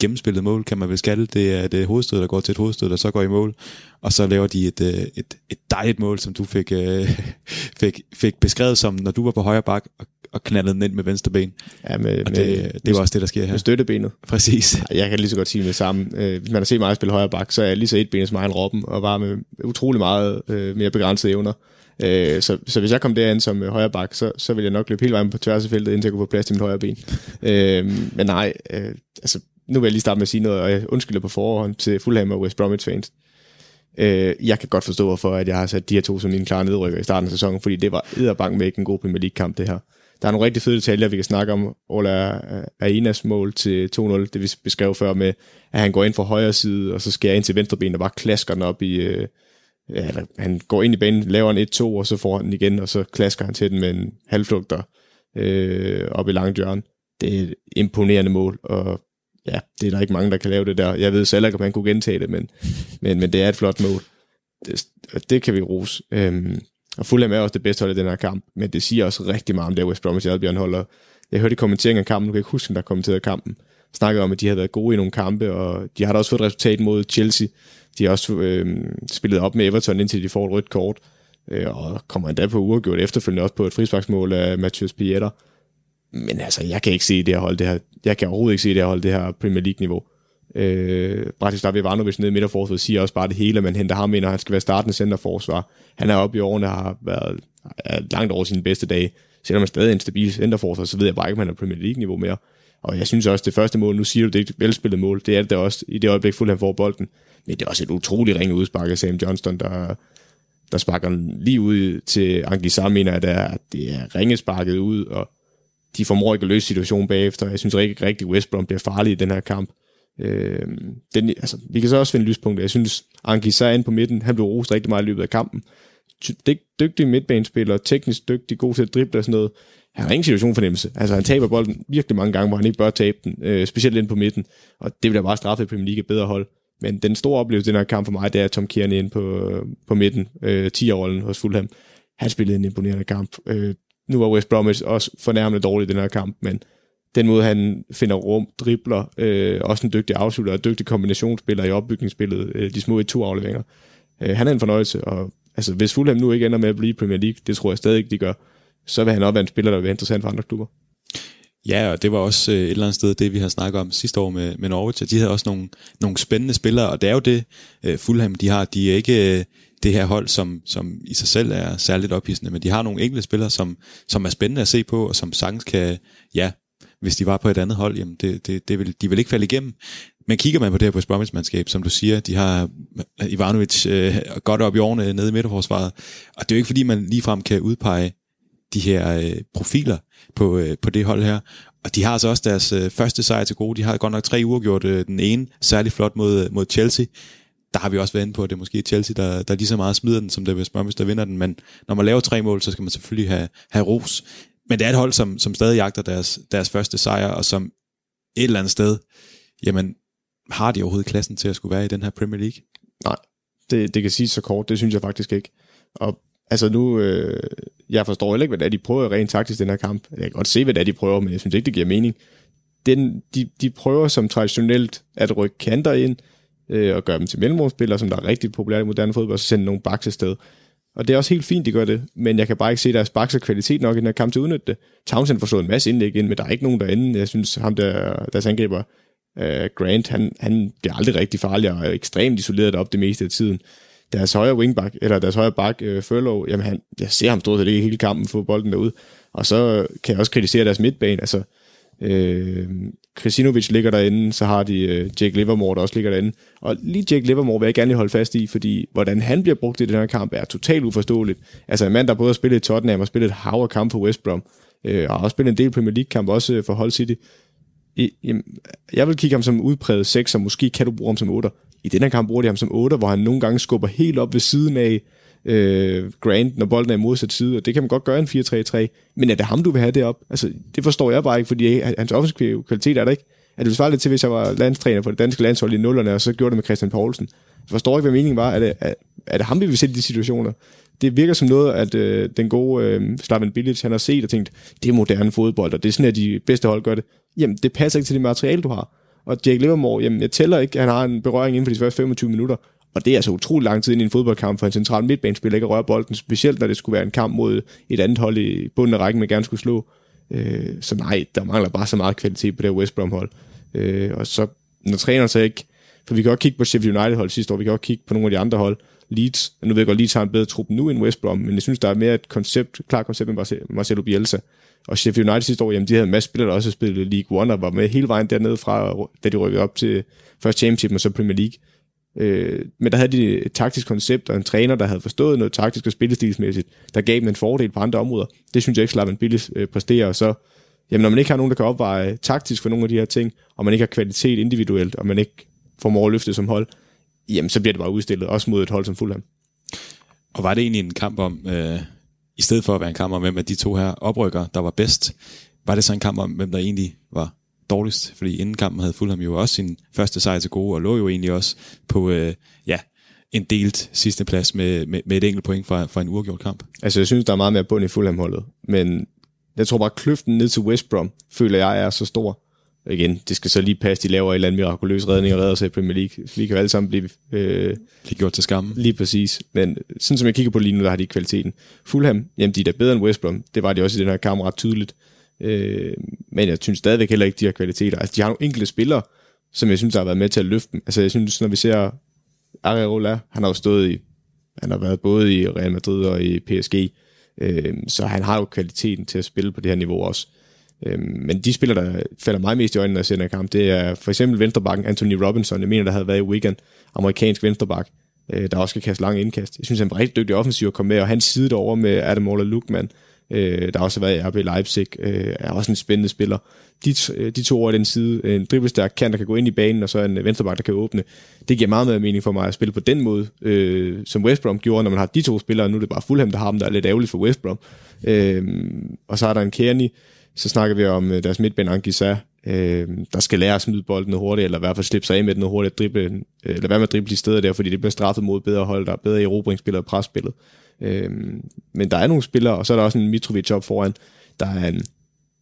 gennemspillet mål, kan man vel kalde det. Det er det hovedstød, der går til et hovedstød, der så går i mål. Og så laver de et dejligt mål, som du fik beskrevet som, når du var på højre bak og knaldede den ind med venstre ben. Ja, det var også det, der sker her. Med støttebenet. Præcis. Jeg kan lige så godt sige det samme. Hvis man har set mig spille højre bak, så er jeg lige så et benet som Arjen Robben, og var med utrolig meget mere begrænsede evner. Så hvis jeg kom derind som højre bak, så ville jeg nok løbe hele vejen på tværs af feltet, indtil jeg kunne få plads til mit højre ben. Men nej, altså, nu vil jeg lige starte med at sige noget, og jeg undskylder på forhånd til Fulham og West Bromwich fans. Jeg kan godt forstå, hvorfor at jeg har sat de her 2 som en klare nedrykker i starten af sæsonen, fordi det var edderbank med ikke en god Premier League-kamp, det her. Der er nogle rigtig fede detaljer, vi kan snakke om. Ola Aenas mål til 2-0, det vi beskrev før med, at han går ind fra højre side, og så skærer ind til venstre ben, og bare klasker den op i... Ja, han går ind i banen, laver en 1-2, og så får han den igen, og så klasker han til den med en halvflugter op i langt hjørne. Det er et imponerende mål, og ja, det er der ikke mange, der kan lave det der. Jeg ved selv ikke, om han kunne gentage det, men det er et flot mål. Det kan vi rose. Og Fulham er også det bedste hold i den her kamp, men det siger også rigtig meget om det, West Bromwich Albion holder. Jeg hørte kommenteringen af kampen, nu kan jeg ikke huske, om der kommenterede kampen. Snakkede om, at de havde været gode i nogle kampe, og de har da også fået et resultat mod Chelsea. De har også spillet op med Everton, indtil de får et rødt kort, og kommer endda på uafgjort efterfølgende også på et frisparksmål af Mathias Pieter. Men altså, jeg kan ikke se det her hold, jeg kan overhovedet ikke se det her hold, det her Premier League-niveau. Bratislav Ivanovic nede i midterforsvaret siger også bare det hele, man henter ham ind, og han skal være startende centerforsvar. Han er oppe i årene og har været langt over sine bedste dage. Selvom man stadig er en stabil centerforsvar, så ved jeg bare ikke, om han er Premier League-niveau mere. Og jeg synes også, det første mål, nu siger du, det er et velspillet mål, det er det også i det øjeblik, Fulham får bolden. Men det er også et utroligt ringe udspark af Sam Johnston, der sparker lige ud til Anki Samina, at det er ringe sparket ud, og de formår ikke at løse situationen bagefter. Jeg synes rigtig West Brom bliver farlig i den her kamp. Altså, vi kan så også finde lyspunkter. Jeg synes, Anki Samina inde på midten, han blev rost rigtig meget i løbet af kampen. Dygtig midtbanespiller, teknisk dygtig, god til at drible og sådan noget. Han har ingen situationfornemmelse. Altså, han taber bolden virkelig mange gange, hvor han ikke bør tabe den, specielt ind på midten. Og det vil da bare straffe i Premier League bedre hold. Men den store oplevelse i den her kamp for mig, det er Tom Kearney inde på midten, 10-årrollen hos Fulham. Han spillede en imponerende kamp. Nu var West Bromwich også fornærmende dårlig i den her kamp, men den måde, han finder rum, dribler, også en dygtig afslutter og dygtig kombinationsspiller i opbygningsspillet, de små 1-2-afleveringer. Han er en fornøjelse, og altså, hvis Fulham nu ikke ender med at blive Premier League, det tror jeg stadig ikke, de gør, så vil han også være en spiller, der vil være interessant for andre klubber. Ja, og det var også et eller andet sted, det vi har snakket om sidste år med Norwich, at de havde også nogle spændende spillere, og det er jo det, Fulham de har. De er ikke det her hold, som i sig selv er særligt ophidsende, men de har nogle enkelte spillere, som er spændende at se på, og som sagtens kan, ja, hvis de var på et andet hold, jamen de vil ikke falde igennem. Men kigger man på det her West Bromwich-mandskab, som du siger, de har Ivanovic godt op i årene nede i midterforsvaret, og det er jo ikke fordi, man ligefrem kan udpege de her profiler på det hold her. Og de har altså også deres første sejr til gode. De har godt nok 3 uafgjort, den ene særlig flot mod Chelsea. Der har vi også været inde på, at det er måske Chelsea, der lige så meget smider den, som det er West Bromwich, der vinder den. Men når man laver 3 mål, så skal man selvfølgelig have ros. Men det er et hold, som stadig jagter deres første sejr, og som et eller andet sted, jamen, har de overhovedet klassen til at skulle være i den her Premier League? Nej, det kan siges så kort, det synes jeg faktisk ikke. Og altså nu, jeg forstår heller ikke, hvad det er, de prøver rent taktisk i den her kamp. Jeg kan godt se, hvad det er, de prøver, men jeg synes ikke, det giver mening. De prøver som traditionelt at rykke kanter ind, og gøre dem til mellemrumspillere, som der er rigtig populært i moderne fodbold, og så sende nogle baks afsted. Og det er også helt fint, de gør det, men jeg kan bare ikke se deres baks kvalitet nok i den her kamp til at udnytte det. Townsend får slået en masse indlæg ind, men der er ikke nogen derinde. Jeg synes, ham deres angriber, Grant, han bliver aldrig rigtig farlig og er ekstremt isoleret op det meste af tiden. Deres højre back, Furlow, jamen jeg ser ham stort set ikke hele kampen få bolden derude. Og så kan jeg også kritisere deres midtbane. Altså, Kristinovic ligger derinde, så har de Jake Livermore, der også ligger derinde. Og lige Jake Livermore vil jeg gerne holde fast i, fordi hvordan han bliver brugt i den her kamp er totalt uforståeligt. Altså en mand, der både har spillet i Tottenham og spillet et hav af kamp for West Brom, og har også spillet en del Premier League-kamp også for Hull City. Jeg vil kigge ham som udpræget 6, og måske kan du bruge ham som 8. I den her kamp bruger de ham som 8, hvor han nogle gange skubber helt op ved siden af Grant, når bolden er i modsat side, og det kan man godt gøre en 4-3-3, men er det ham, du vil have deroppe? Altså, det forstår jeg bare ikke, fordi hans offensive kvalitet er der ikke. Er det svarligt til, hvis jeg var landstræner for det danske landshold i nullerne, og så gjorde det med Christian Poulsen? Jeg forstår ikke, hvad meningen var. Er det ham, vi vil sætte i de situationer? Det virker som noget, at den gode Slaven Bilic, han har set og tænkt, det er moderne fodbold, og det er sådan, at de bedste hold gør det. Jamen, det passer ikke til det materiale, du har. Og Jake Livermore, jamen, jeg tæller ikke, han har en berøring inden for de første 25 minutter, og det er altså utrolig lang tid ind i en fodboldkamp for en central midtbanespiller ikke at røre bolden, specielt når det skulle være en kamp mod et andet hold i bunden af rækken, man gerne skulle slå. Så nej, der mangler bare så meget kvalitet på det West Brom-hold. Og så, når træneren så ikke, for vi kan også kigge på Sheffield United-hold sidste år, vi kan også kigge på nogle af de andre hold, Leeds, nu ved jeg godt, Leeds har en bedre trup nu end West Brom, men jeg synes, der er mere et klart koncept end Marcelo Bielsa. Og Sheffield United sidste år, jamen de havde en masse spillere, der også spillede League One og var med hele vejen dernede fra, da de rykkede op til først Championship og så Premier League. Men der havde de et taktisk koncept og en træner, der havde forstået noget taktisk og spillestilsmæssigt, der gav dem en fordel på andre områder. Det synes jeg ikke, Slaven Bilic præsterer. Og så, jamen når man ikke har nogen, der kan opveje taktisk for nogle af de her ting, og man ikke har kvalitet individuelt, og man ikke formår at løfte som hold, jamen så bliver det bare udstillet, også mod et hold som Fulham. Og var det egentlig en kamp om... I stedet for at være en kamp om, hvem af de to her oprykker, der var bedst, var det så en kamp om, hvem der egentlig var dårligst? Fordi inden kampen havde Fulham jo også sin første sejr til gode, og lå jo egentlig også på en delt sidste plads med et enkelt point fra en uafgjort kamp. Altså jeg synes, der er meget mere bund i Fulham-holdet, men jeg tror bare, kløften ned til West Brom, føler jeg er så stor. Og igen, det skal så lige passe, de laver en eller anden mirakuløs redning og redder sig i Premier League. Vi kan jo alle sammen blive... gjort til skamme. Lige præcis. Men sådan som jeg kigger på lige nu, der har de kvaliteten. Fulham, jamen de er da bedre end West Brom. Det var de også i den her kamp ret tydeligt. Men jeg synes stadigvæk heller ikke, de har kvaliteter. Altså de har nogle enkelte spillere, som jeg synes, der har været med til at løfte dem. Altså jeg synes, når vi ser Areola, han har jo stået i... Han har været både i Real Madrid og i PSG. Så han har jo kvaliteten til at spille på det her niveau også. Men de spillere, der falder mig mest i øjnene, når jeg ser den her kamp, det er for eksempel venstrebacken Anthony Robinson, jeg mener, der havde været i weekend, amerikansk venstreback, der også kan kaste lange indkast. Jeg synes, han var rigtig dygtig offensiv at komme med, og hans side derovre med Adam Ola Lukman, der også har været i RB Leipzig, er også en spændende spiller. De to over den side, en dribbelstærk kant, der kan gå ind i banen, og så en venstreback, der kan åbne. Det giver meget mere mening for mig at spille på den måde, som West Brom gjorde, når man har de to spillere, nu er det bare Fulham, der har dem, der er lidt ærgerligt for West Brom. Og så er der en Kearney, Så snakker vi om deres midtbane Anguissa, der skal lære at smide bolden noget hurtigt, eller i hvert fald slippe sig af med den noget hurtigt, drible, eller være med at drible de steder der, fordi det bliver straffet mod bedre hold, der er bedre erobringsspillet og presspillet. Men der er nogle spillere, og så er der også en Mitrovic op foran, der er en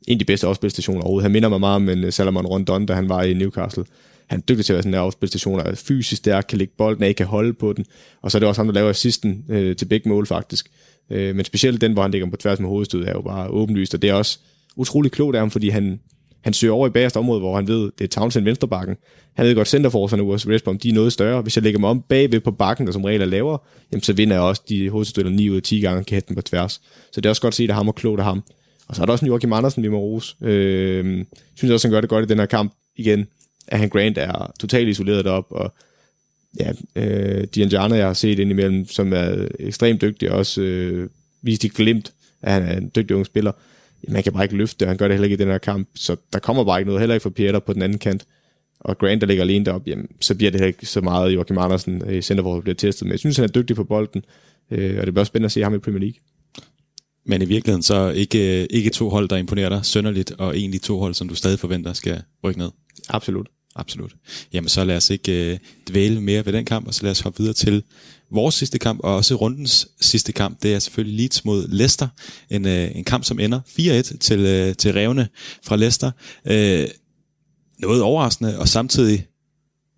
af de bedste afspilstationer overhovedet. Han minder mig meget om en Salomon Rondon, da han var i Newcastle. Han er dygtig til at være sådan en afspilstation, der er fysisk stærk, kan lægge bolden af, kan holde på den. Og så er det også ham, der laver assisten til begge mål faktisk. Men specielt den, hvor han ligger på tværs med hovedstødet, er jo bare åbenlyst. Og det er også utrolig klogt af ham, fordi han søger over i bagerste område, hvor han ved, det er Townsend venstrebakken. Han ved godt centerforserne, Urs Westbrom, de er noget større. Hvis jeg lægger mig om bagved på bakken, der som regel er lavere, jamen så vinder jeg også de hovedstødder 9 ud af 10 gange, kan hætte den på tværs. Så det er også godt at se, at ham er klogt af ham. Og så er der også en Joachim Andersen, vi må rose. Synes også, han gør det godt i den her kamp igen. At han Grant er totalt isoleret deroppe, og ja, Dianjana, jeg har set indimellem, som er ekstremt dygtig, og også vist i glimt, at han er en dygtig unge spiller. Man kan bare ikke løfte, og han gør det heller ikke i den her kamp, så der kommer bare ikke noget, heller ikke for Pieter på den anden kant, og Grant, der ligger alene deroppe, jamen, så bliver det heller ikke så meget Joachim Andersen i centerforsvaret bliver testet, men jeg synes, han er dygtig på bolden, og det bliver også spændende at se ham i Premier League. Men i virkeligheden så ikke to hold, der imponerer dig sønderligt, og egentlig to hold, som du stadig forventer skal rykke ned. Absolut. Absolut. Jamen så lad os ikke dvæle mere ved den kamp, og så lad os hoppe videre til vores sidste kamp, og også rundens sidste kamp. Det er selvfølgelig Leeds mod Leicester. En kamp, som ender 4-1 til Rævene fra Leicester. Noget overraskende, og samtidig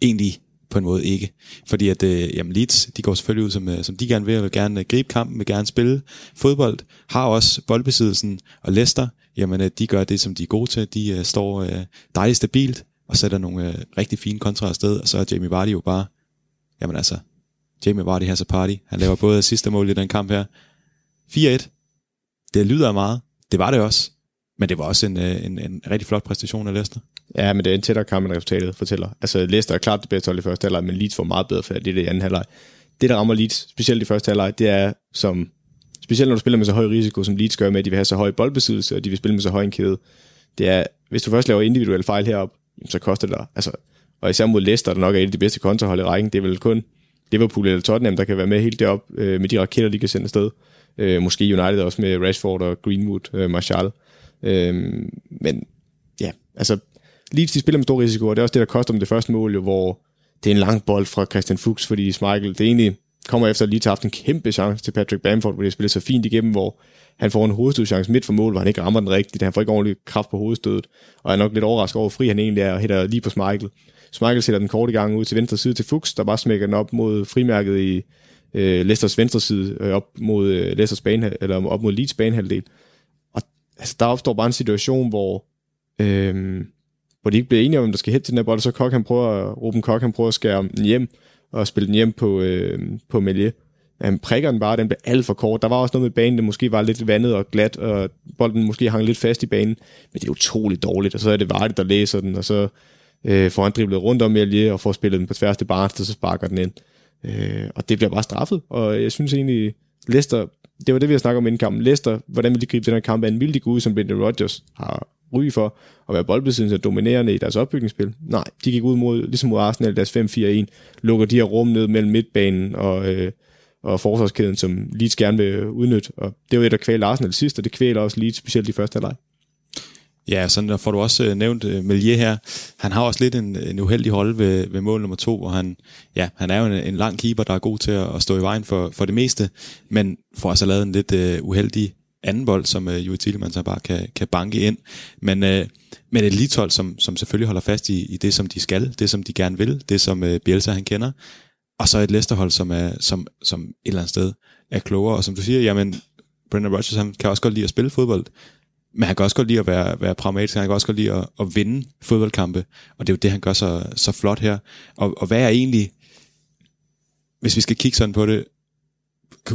egentlig på en måde ikke. Fordi at jamen Leeds, de går selvfølgelig ud, som de gerne vil, og vil gerne gribe kampen, vil gerne spille fodbold, har også boldbesiddelsen, og Leicester, jamen de gør det, som de er gode til. De står dejligt stabilt, og sætter nogle rigtig fine kontra afsted, og så er Jamie Vardy jo bare, jamen altså, Jamie Vardy has a party. Han laver både sidste mål i den kamp her. 4-1. Det lyder meget. Det var det også. Men det var også en rigtig flot præstation af Leicester. Ja, men det er en tættere kamp, end resultatet fortæller. Altså, Leicester er klart det bedste hold i første halvleg, men Leeds får meget bedre, for det er det i anden halvleg. Det, der rammer Leeds, specielt i første halvleg, det er, som specielt når du spiller med så høj risiko, som Leeds gør med, at de vil have så høj boldbesiddelse, og de vil spille med så høj en kæde. Det er, hvis du først laver individuelle fejl herop, så koster det dig. Altså, og især mod Leicester, der nok er et af de bedste kontrahold i rækken, det er vel kun Liverpool eller Tottenham, der kan være med helt derop med de raketter, de kan sende afsted. Måske United også med Rashford og Greenwood, Martial. Men ja, altså Leeds, de spiller med stor risiko, og det er også det, der koster dem det første mål, jo, hvor det er en lang bold fra Christian Fuchs, fordi Schmeichel, det egentlig kommer efter lige til haft en kæmpe chance til Patrick Bamford, hvor det spiller så fint igennem, hvor han får en hovedstødschance midt for mål, hvor han ikke rammer den rigtigt. Han får ikke ordentlig kraft på hovedstødet, og er nok lidt overrasket over, fri han egentlig er, og hætter lige på Schmeichel. Schmeichel sætter den korte gang ud til venstre side til Fuchs, der bare smækker den op mod frimærket i Leicesters venstre side, op mod Leicesters bane, eller op mod Leeds banehalvdel. Og altså, der opstår bare en situation, hvor de ikke bliver enige om, der skal hætte til den her bold, og så Ruben Koch prøver at skære den hjem, og spille den hjem på Melier. Han prikker den bare, den blev alt for kort. Der var også noget med banen, der måske var lidt vandet og glat, og bolden måske hang lidt fast i banen, men det er utroligt dårligt, og så er det Vardy, der læser den, og så får han driblet rundt om Melier, og får spillet den på tværs til Barnes, og så sparker den ind. Og det bliver bare straffet, og jeg synes egentlig, Leicester, det var det, vi har snakket om inden kampen, Leicester, hvordan ville de gribe den her kamp an? Ville de gå ud, som Brendan Rodgers har ry for, og være boldbesiddelse og dominerende i deres opbygningsspil? Nej, de gik ud mod, ligesom mod Arsenal, deres 5-4-1, lukker de her rum ned mellem midtbanen og forsvarskæden, som Leeds gerne vil udnytte, og det var det, der kvælte Arsenal sidst, og det kvæler også Leeds, specielt i første halvleg. Ja, sådan der får du også nævnt Melier her. Han har også lidt en uheldig hold ved mål nummer 2, hvor han er jo en lang keeper, der er god til at stå i vejen for det meste, men får altså lavet en lidt uheldig anden bold, som Juri Tielemans så bare kan banke ind. Men et Leeds-hold, som selvfølgelig holder fast i det, som de skal, det, som de gerne vil, det, som Bielsa han kender. Og så et Leicester-hold, som et eller andet sted er klogere. Og som du siger, jamen, Brendan Rodgers, han kan også godt lide at spille fodbold, men han kan også godt lide at være pragmatisk, han kan også godt lide at vinde fodboldkampe. Og det er jo det, han gør så flot her. Og hvad er egentlig, hvis vi skal kigge sådan på det,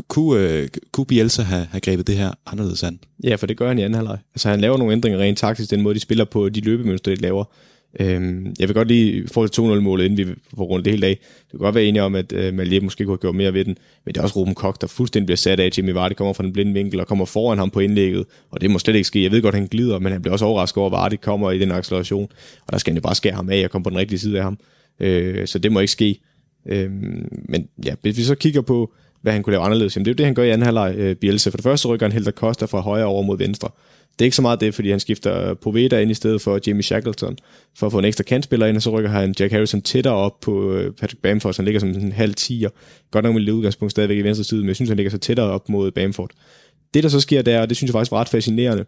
kunne Bielsa have grebet det her anderledes an? Ja, for det gør han i anden halvleg. Altså, han laver nogle ændringer rent taktisk, den måde, de spiller på, de løbemønster, de laver. Jeg vil godt lige få til 2-0-målet, inden vi får rundt det hele dag. Det kan godt være enige om, at Malier måske kunne have gjort mere ved den, men det er også Ruben Koch, der fuldstændig bliver sat af. Jamie Vardy kommer fra den blinde vinkel og kommer foran ham på indlægget, og det må slet ikke ske. Jeg ved godt, han glider, men han bliver også overrasket over, at Vardy kommer i den acceleration, og der skal han jo bare skære ham af og komme på den rigtige side af ham. Så det må ikke ske. Men ja, hvis vi så kigger på hvad han kunne lave anderledes. Jamen, det er jo det, han gør i anden halvleg, Bielsa. For det første rykker han Helder Costa fra højre over mod venstre. Det er ikke så meget det, fordi han skifter Poveda ind i stedet for Jamie Shackleton, for at få en ekstra kantspiller ind, og så rykker han Jack Harrison tættere op på Patrick Bamford, så han ligger som en halv tier. Godt nok med lidt udgangspunkt stadigvæk i venstre side, men jeg synes, han ligger så tættere op mod Bamford. Det, der så sker der, og det synes jeg faktisk var ret fascinerende,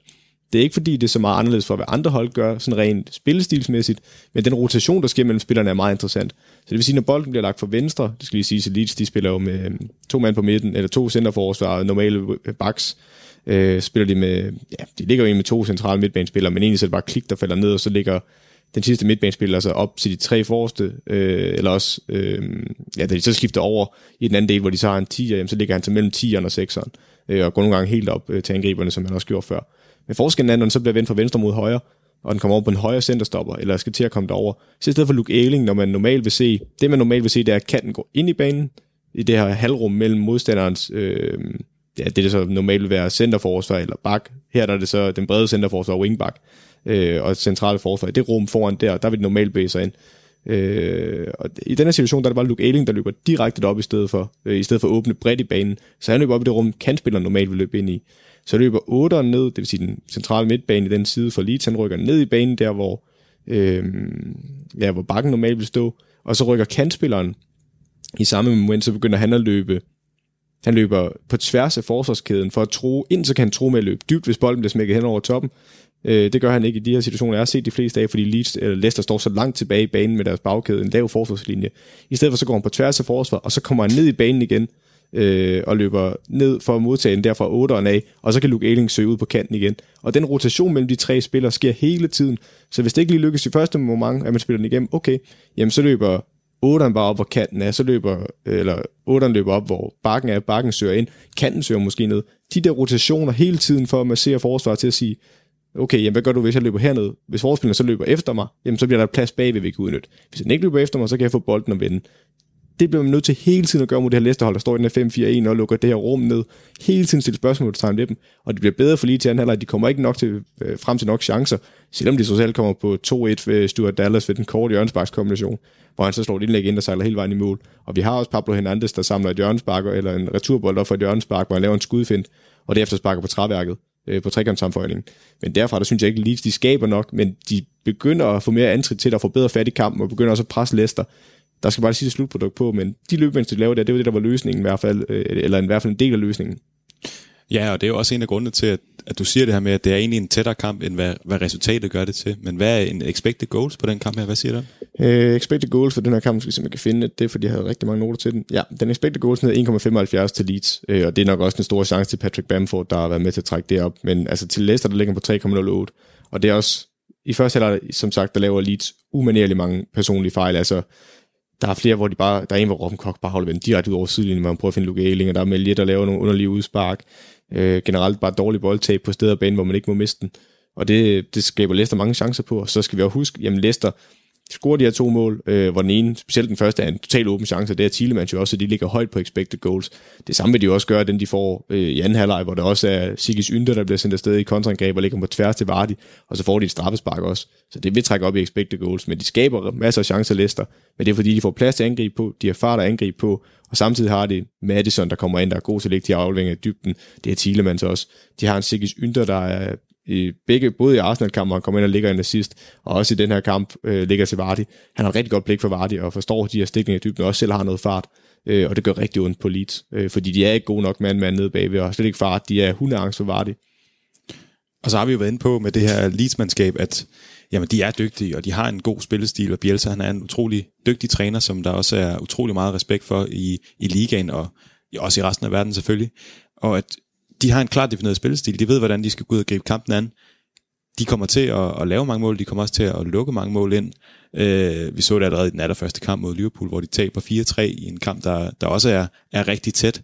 det er ikke fordi, det er så meget anderledes fra, hvad andre hold gør, sådan rent spillestilsmæssigt, men den rotation, der sker mellem spillerne, er meget interessant. Så det vil sige, når bolden bliver lagt fra venstre, det skal lige sige, at Leeds, de spiller jo med to mand på midten, eller to centerforsvar, normale backs, spiller de med, ja, de ligger jo egentlig med to centrale midtbanespillere, men egentlig så er det bare klik, der falder ned, og så ligger den sidste midtbanespiller så op til de tre forreste, eller også, ja, da de så skifter over i den anden del, hvor de så har en 10'er, jamen, så ligger han til mellem 10'eren og 6'eren, og går nogle gange helt op til angriberne, som han også gjorde før. Men forskellen er, når den så bliver vendt fra venstre mod højre, og den kommer over på en højre centerstopper, eller skal til at komme derover. Så i stedet for Luke Ayling, når man normalt vil se, det man normalt vil se, det er, at kanten går ind i banen, i det her halvrum mellem modstanderens, ja, det så normalt vil være centerforsvar eller bak. Her der er det så den brede centerforsvar og wingback, og centrale forsvar. I det rum foran der vil det normalt bevæge sig ind. Og i den her situation, der er det bare Luke Ayling, der løber direkte op i stedet for at åbne bredt i banen. Så han løber op i det rum, kantspilleren normalt vil løbe ind i. Så løber 8'eren ned, det vil sige den centrale midtbane i den side for Leeds, han rykker ned i banen der, hvor bakken normalt vil stå, og så rykker kantspilleren i samme moment, så begynder han at løbe. Han løber på tværs af forsvarskæden for at tro, ind så kan han tro med at løbe dybt, hvis bolden bliver smækket hen over toppen. Det gør han ikke i de her situationer, jeg har set de fleste af, fordi Leeds eller Leicester står så langt tilbage i banen med deres bagkæde, en lav forsvarslinje. I stedet for så går han på tværs af forsvar, og så kommer han ned i banen igen, og løber ned for at modtage den der fra 8'eren af, og så kan Luke Ayling søge ud på kanten igen. Og den rotation mellem de tre spillere sker hele tiden, så hvis det ikke lige lykkes i første moment, at man spiller den igennem, okay, jamen så løber 8'eren bare op, hvor kanten er, så løber, eller 8'eren løber op, hvor bakken er, bakken søger ind, kanten søger måske ned. De der rotationer hele tiden for at massere forsvaret til at sige, okay, jamen hvad gør du, hvis jeg løber herned? Hvis forspilleren så løber efter mig, jamen så bliver der plads bagved, vi kan udnytte. Hvis den ikke løber efter mig, så kan jeg få bolden og vende. Det bliver man nødt til hele tiden at gøre mod det her Leicester-hold, der står i den her 5-4-1 og lukker det her rum ned. Hele tiden stille spørgsmålstegn ved dem, og det bliver bedre for lige til anden halvleg. De kommer ikke nok til, frem til nok chancer, selvom de så selv kommer på 2-1 ved Stuart Dallas ved den korte hjørnesparkskombination, hvor han så slår et indlæg ind og sejler hele vejen i mål. Og vi har også Pablo Hernandez, der samler et hjørnespark, eller en returbold op for et hjørnespark, hvor han laver en skudfind, og derefter sparker på træværket på trekantssamføjningen. Men derfra, der synes jeg ikke, at Leeds, de skaber nok, men de begynder at få mere antrit til at få bedre fat i kampen, og begynder også at presse Leicester. Der skal bare det sidste slutprodukt på, men de løbemændster, de laver der, det var det, der var løsningen i hvert fald, eller i hvert fald en del af løsningen. Ja, og det er jo også en af grundene til, at du siger det her med, at det er egentlig en tættere kamp, end hvad resultatet gør det til. Men hvad er en expected goals på den kamp her? Hvad siger du? Expected goals for den her kamp, som jeg kan finde, det er, fordi jeg havde rigtig mange noter til den. Ja, den expected goals hedder 1,75 til Leeds, og det er nok også en stor chance til Patrick Bamford, der har været med til at trække det op. Men altså til Leicester, der ligger på 3,08, og det er også, i første halvleg, som sagt, der laver Leeds umanerligt mange personlige fejl, altså der er flere, hvor de bare, der er en, hvor Robben Koch bare holder vendt direkte ud over sidelinjen, hvor han prøver at finde Luke Ayling, og der er Melier, der laver nogle underlige udspark. Generelt bare dårlig boldtab på steder af banen, hvor man ikke må miste den. Og det skaber Leicester mange chancer på, og så skal vi også huske, jamen Leicester scorer de her to mål, hvor den ene, specielt den første, er en total åben chance, og det er Thielemann jo også, så de ligger højt på expected goals. Det samme vil de jo også gøre, den de får i anden halvleg, hvor der også er Sigis Ynder, der bliver sendt afsted i kontraangreb og ligger på tværs til Vardy, og så får de et straffespark også. Så det vil trække op i expected goals, men de skaber masser af chancer Leicester, men det er fordi, de får plads til angreb på, de har fart at angribe på, og samtidig har de Maddison, der kommer ind, der er god til at lægge de afleveringer i dybden, det er Thielemann også. De har en Sigis Ynder, der er både i Arsenal-kampen, hvor han kommer ind og ligger en assist, og også i den her kamp ligger til Vardy. Han har et rigtig godt blik for Vardy, og forstår de her stikninger i dybden, og også selv har noget fart, og det gør rigtig ondt på Leeds, fordi de er ikke gode nok mand nede bagved, og slet ikke fart, de er hundeangst for Vardy. Og så har vi jo været inde på med det her Leeds-mandskab, at jamen, de er dygtige, og de har en god spillestil, og Bielsa, han er en utrolig dygtig træner, som der også er utrolig meget respekt for i ligaen, og også i resten af verden selvfølgelig, og at de har en klart defineret spillestil, de ved, hvordan de skal gå ud og gribe kampen an. De kommer til at lave mange mål, de kommer også til at lukke mange mål ind. Vi så det allerede i den allerførste kamp mod Liverpool, hvor de taber 4-3 i en kamp, der også er rigtig tæt.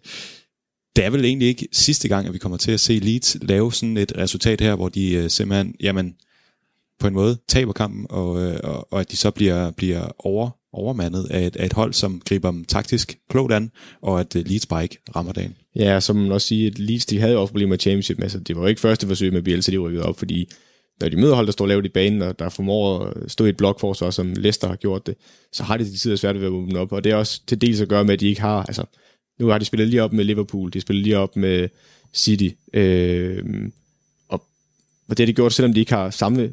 Det er vel egentlig ikke sidste gang, at vi kommer til at se Leeds lave sådan et resultat her, hvor de simpelthen, jamen, på en måde taber kampen, og at de så bliver overmandet af et hold, som griber dem taktisk klogt an, og at Leeds bare ikke rammer dagen. Ja, som man også siger, at Leeds, de havde jo også problemer med Championship, altså det var jo ikke første forsøg med Bielsa, de rykkede op, fordi når de møder hold, der står lavt i banen, og der formår at stå i et blokforsvar, som Leicester har gjort det, så har de til tider svært ved at åbne op, og det er også til dels at gøre med, at de ikke har, altså Nu har de spillet lige op med Liverpool, de spillet lige op med City, og det har de gjort, selvom de ikke har samme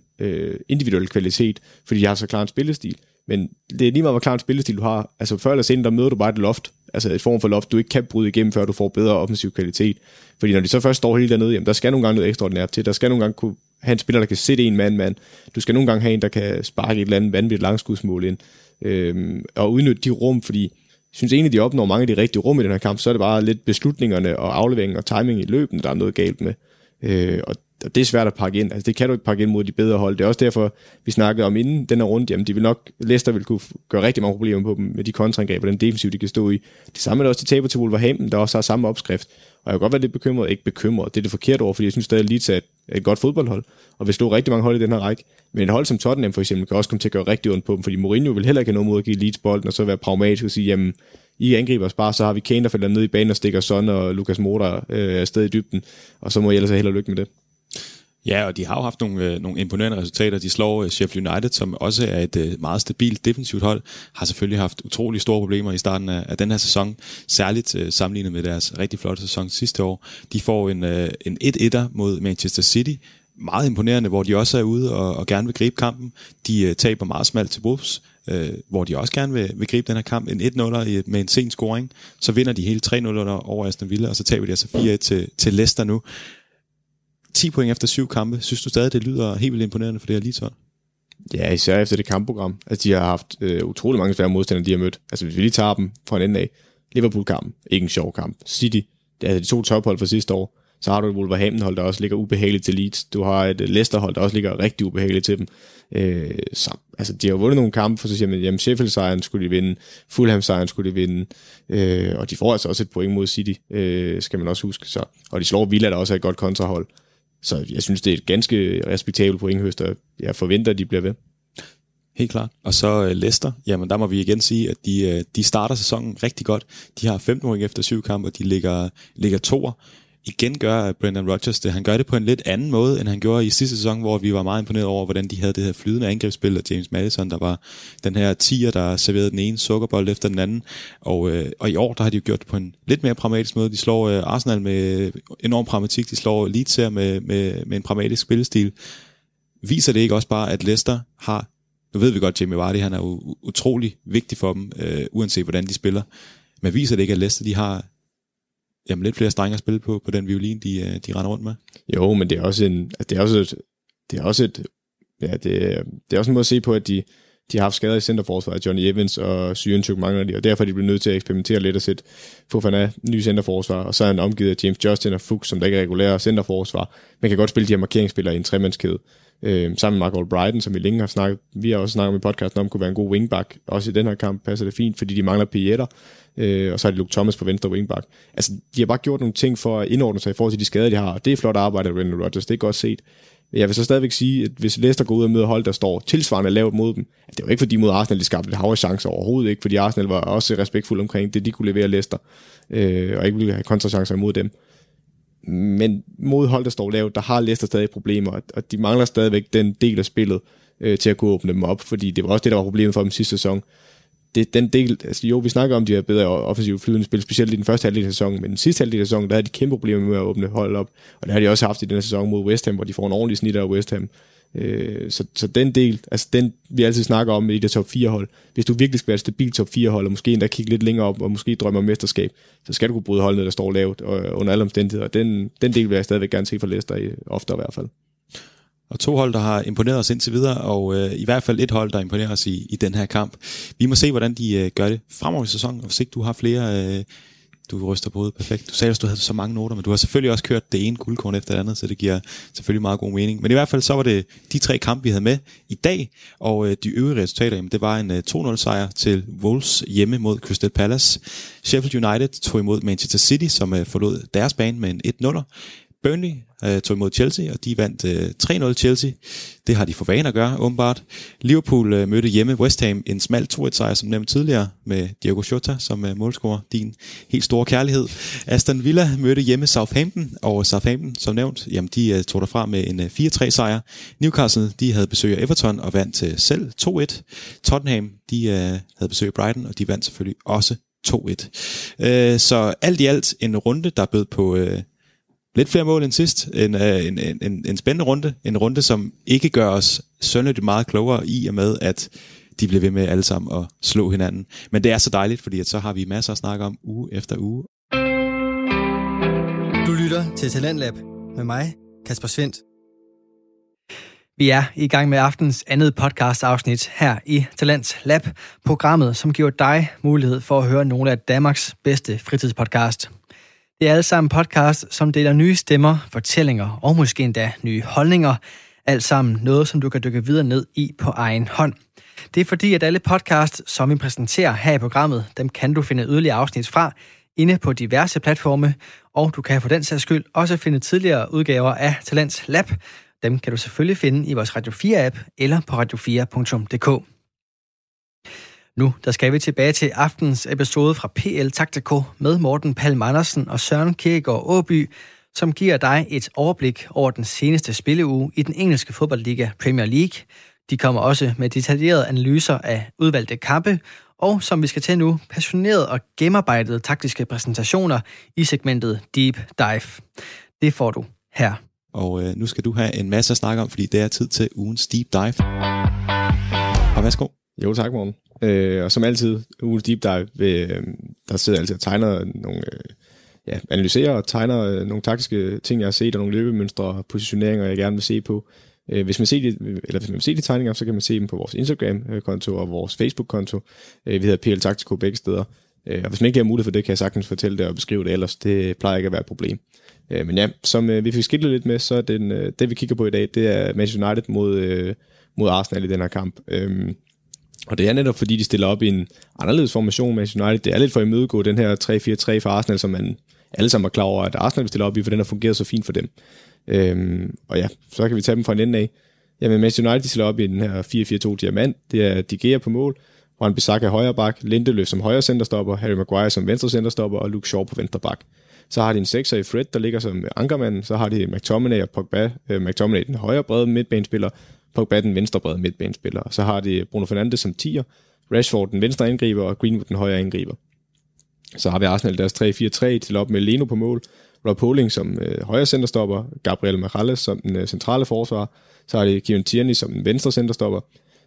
individuel kvalitet, fordi de har så klar en spillestil. Men det er lige meget, hvor klar en spillestil du har. Altså før eller senere, der møder du bare et loft. Altså et form for loft, du ikke kan bryde igennem, før du får bedre offensiv kvalitet. Fordi når de så først står helt dernede, jamen der skal nogle gange noget ekstraordinært til. Der skal nogle gange kunne have en spiller, der kan sætte en mand. Du skal nogle gange have en, der kan sparke et eller andet vanvittigt langskudsmål ind. Og udnytte de rum, fordi jeg synes egentlig, de opnår mange af de rigtige rum i den her kamp. Så er det bare lidt beslutningerne og afleveringen og timingen i løbene, der er noget galt med. Og det er svært at pakke ind. Altså det kan du ikke pakke ind mod de bedre hold. Det er også derfor, vi snakkede om inden den her runde, jamen de vil nok, Leicester vil kunne gøre rigtig mange problemer på dem med de kontraangreb og den defensiv, de kan stå i. Det samme er det også, de taber til Wolverhampton, der også har samme opskrift. Og jeg kan godt være lidt bekymret, ikke bekymret, det er det forkerte ord, fordi jeg synes stadig, at Leeds er et godt fodboldhold, og vil slå rigtig mange hold i den her række. Men et hold som Tottenham for eksempel, kan også komme til at gøre rigtig ondt på dem, fordi Mourinho vil heller ikke have noget mod at give Leeds bolden, og så være pragmatisk og sige, jamen, I angriber os bare, så har vi Kane, der falder ned i banen og stikker Son og Lucas Moura afsted i dybden, og så må I ellers have held og lykke med det. Ja, og de har jo haft nogle imponerende resultater. De slår Sheffield United, som også er et meget stabilt defensivt hold, har selvfølgelig haft utrolig store problemer i starten af den her sæson, særligt sammenlignet med deres rigtig flotte sæson sidste år. De får en 1-1'er mod Manchester City, meget imponerende, hvor de også er ude og gerne vil gribe kampen. De taber meget smalt til Wolves, hvor de også gerne vil gribe den her kamp. En 1-0'er med en sen scoring, så vinder de hele 3-0'er over Aston Villa, og så taber de altså 4-1 til Leicester nu. 10 point efter 7 kampe. Synes du stadig, det lyder helt vildt imponerende for det her Leeds-hold? Ja, især efter det kampprogram. Altså, de har haft utrolig mange svære modstandere, de har mødt. Altså, hvis vi lige tager dem fra en ende af. Liverpool-kampen, ikke en sjov kamp. City, altså de to tophold fra sidste år. Så har du et Wolverhampton-hold, der også ligger ubehageligt til Leeds. Du har et Leicester-hold, der også ligger rigtig ubehageligt til dem. Så de har vundet nogle kampe, for så siger man, jamen Sheffield-sejren skulle de vinde, Fulham-sejren skulle de vinde, og de får altså også et point mod City, skal man også huske. Så. Og de slår Villa, der også er et godt kontrahold. Så jeg synes, det er et ganske respektabelt pointhøst, og jeg forventer, at de bliver ved. Helt klart. Og så Leicester, jamen der må vi igen sige, at de starter sæsonen rigtig godt. De har 15 point efter 7 kampe, og de ligger toer. Igen gør Brendan Rodgers det. Han gør det på en lidt anden måde, end han gjorde i sidste sæson, hvor vi var meget imponeret over, hvordan de havde det her flydende angrebsspil, og James Maddison, der var den her tier, der serverede den ene sukkerbold efter den anden. Og i år, der har de jo gjort det på en lidt mere pragmatisk måde. De slår Arsenal med enorm pragmatik, de slår Leeds her med en pragmatisk spillestil. Viser det ikke også bare, at Leicester har, nu ved vi godt, Jamie Vardy, han er jo utrolig vigtig for dem, uanset hvordan de spiller, men viser det ikke, at Leicester, de har jamen lidt flere strenge at spille på den violin, de render rundt med. Jo, men det er også en måde at se på, at de har haft skader i centerforsvaret, Johnny Evans og Syrentyk mangler de, og derfor er de blevet nødt til at eksperimentere lidt og sætte Fofana, nye centerforsvar, og så er han omgivet af James Justin og Fuchs, som der ikke er regulære centerforsvar. Man kan godt spille de her markeringsspillere i en tremandskæde. Sammen med Mark Albrighton, som vi længe har snakket, vi har også snakket om i podcasten om, kunne være en god wingback. Også i den her kamp passer det fint, fordi de mangler pilletter, og så har de Luke Thomas på venstre wingback. Altså, de har bare gjort nogle ting for at indordne sig i forhold til de skader, de har, og det er flot arbejde af Brendan Rodgers, det er godt set. Jeg vil så stadigvæk sige, at hvis Leicester går ud og møder hold, der står tilsvarende lavt mod dem, at det var ikke fordi mod Arsenal, de skabte et hav af chancer overhovedet ikke, fordi Arsenal var også respektfuld omkring det, de kunne levere Leicester, og ikke ville have kontrachancer imod dem. Men mod hold, der står lavt, der har Leicester stadig problemer, og de mangler stadigvæk den del af spillet til at kunne åbne dem op, fordi det var også det, der var problemet for dem sidste sæson. Det, den del, altså jo, vi snakker om, de har bedre offensivt flydende spil, specielt i den første halvdel af sæsonen, men den sidste halvdel af sæsonen, der havde de kæmpe problemer med at åbne hold op, og det har de også haft i den her sæson mod West Ham, hvor de får en ordentlig snit af West Ham. Så den del, altså den vi altid snakker om med de der top 4 hold, hvis du virkelig skal være et stabilt top 4 hold, og måske endda kigge lidt længere op, og måske drømme om mesterskab, så skal du kunne bryde holdene, der står lavt, og under alle omstændigheder. Den del vil jeg stadigvæk gerne se for Leicester, oftere i hvert fald. Og to hold, der har imponeret os indtil videre, og i hvert fald et hold, der imponerer os i den her kamp. Vi må se, hvordan de gør det fremover i sæsonen, og hvis ikke du har flere, du ryster på hovedet perfekt. Du sagde også, du havde så mange noter, men du har selvfølgelig også kørt det ene guldkorn efter det andet, så det giver selvfølgelig meget god mening. Men i hvert fald så var det de 3 kampe, vi havde med i dag, og de øvrige resultater, jamen, det var en 2-0 sejr til Wolves hjemme mod Crystal Palace. Sheffield United tog imod Manchester City, som forlod deres bane med en 1-0'er. Burnley tog imod Chelsea, og de vandt 3-0 Chelsea. Det har de for vane at gøre, åbenbart. Liverpool mødte hjemme West Ham en smal 2-1-sejr, som nævnt tidligere, med Diogo Jota som målscorer. Din helt store kærlighed. Aston Villa mødte hjemme Southampton, og Southampton, som nævnt, jamen, de tog derfra med en 4-3-sejr. Newcastle, de havde besøg af Everton og vandt selv 2-1. Tottenham, de havde besøg af Brighton, og de vandt selvfølgelig også 2-1. Så alt i alt en runde, der bød på lidt flere mål end sidst. En spændende runde. En runde, som ikke gør os sønderligt meget klogere i og med, at de bliver ved med alle sammen at slå hinanden. Men det er så dejligt, fordi at så har vi masser at snakke om uge efter uge. Du lytter til Talentlab med mig, Kasper Svind. Vi er i gang med aftens andet podcast-afsnit her i Talents Lab, programmet, som giver dig mulighed for at høre nogle af Danmarks bedste fritidspodcast. Det er alle sammen podcast, som deler nye stemmer, fortællinger og måske endda nye holdninger. Alt sammen noget, som du kan dykke videre ned i på egen hånd. Det er fordi, at alle podcasts, som vi præsenterer her i programmet, dem kan du finde yderligere afsnit fra inde på diverse platforme, og du kan for den sags skyld også finde tidligere udgaver af Talents Lab. Dem kan du selvfølgelig finde i vores Radio 4-app eller på radio4.dk. Nu der skal vi tilbage til aftens episode fra PL Taktico med Morten Palm Andersen og Søren Kierkegaard Åby, som giver dig et overblik over den seneste spilleuge i den engelske fodboldliga Premier League. De kommer også med detaljerede analyser af udvalgte kampe, og som vi skal til nu, passionerede og gennemarbejdede taktiske præsentationer i segmentet Deep Dive. Det får du her. Og nu skal du have en masse at snakke om, fordi det er tid til ugens Deep Dive. Og værsgo. Jo, tak Morten. Og som altid, ugens Deep Dive, der sidder altid og tegner nogle, analyserer og tegner nogle taktiske ting, jeg har set, og nogle løbemønstre og positioneringer, jeg gerne vil se på. Hvis man vil se de tegninger, så kan man se dem på vores Instagram-konto og vores Facebook-konto. Vi hedder PL Taktico begge steder. Og hvis man ikke har mulighed for det, kan jeg sagtens fortælle det og beskrive det ellers. Det plejer ikke at være et problem. Men ja, som vi fik skidtet lidt med, så er det vi kigger på i dag, det er Manchester United mod Arsenal i den her kamp. Og det er netop fordi, de stiller op i en anderledes formation, Manchester United. Det er lidt for at imødegå den her 3-4-3 fra Arsenal, som man alle sammen er klar over, at Arsenal stiller op i, for den har fungeret så fint for dem. Og ja, så kan vi tage dem fra en ende af. Jamen, Manchester United stiller op i den her 4-4-2 diamant. Det er De Gea på mål. Juan Bissaka højre bak, Lindeløf som højre centerstopper, Harry Maguire som venstre centerstopper og Luke Shaw på venstre bak. Så har de en 6'er i Fred, der ligger som ankermanden. Så har de McTominay og Pogba. McTominay den højre brede midtbanespiller, Pogba den venstre brede midtbanespiller. Så har de Bruno Fernandes som 10'er, Rashford den venstre angriber og Greenwood den højre angriber. Så har vi Arsenal deres 3-4-3 til op med Leno på mål, Rob Holding som højre centerstopper, Gabriel Magalhaes som den centrale forsvarer. Så har de Kieran Tierney som den venstre centerstopper.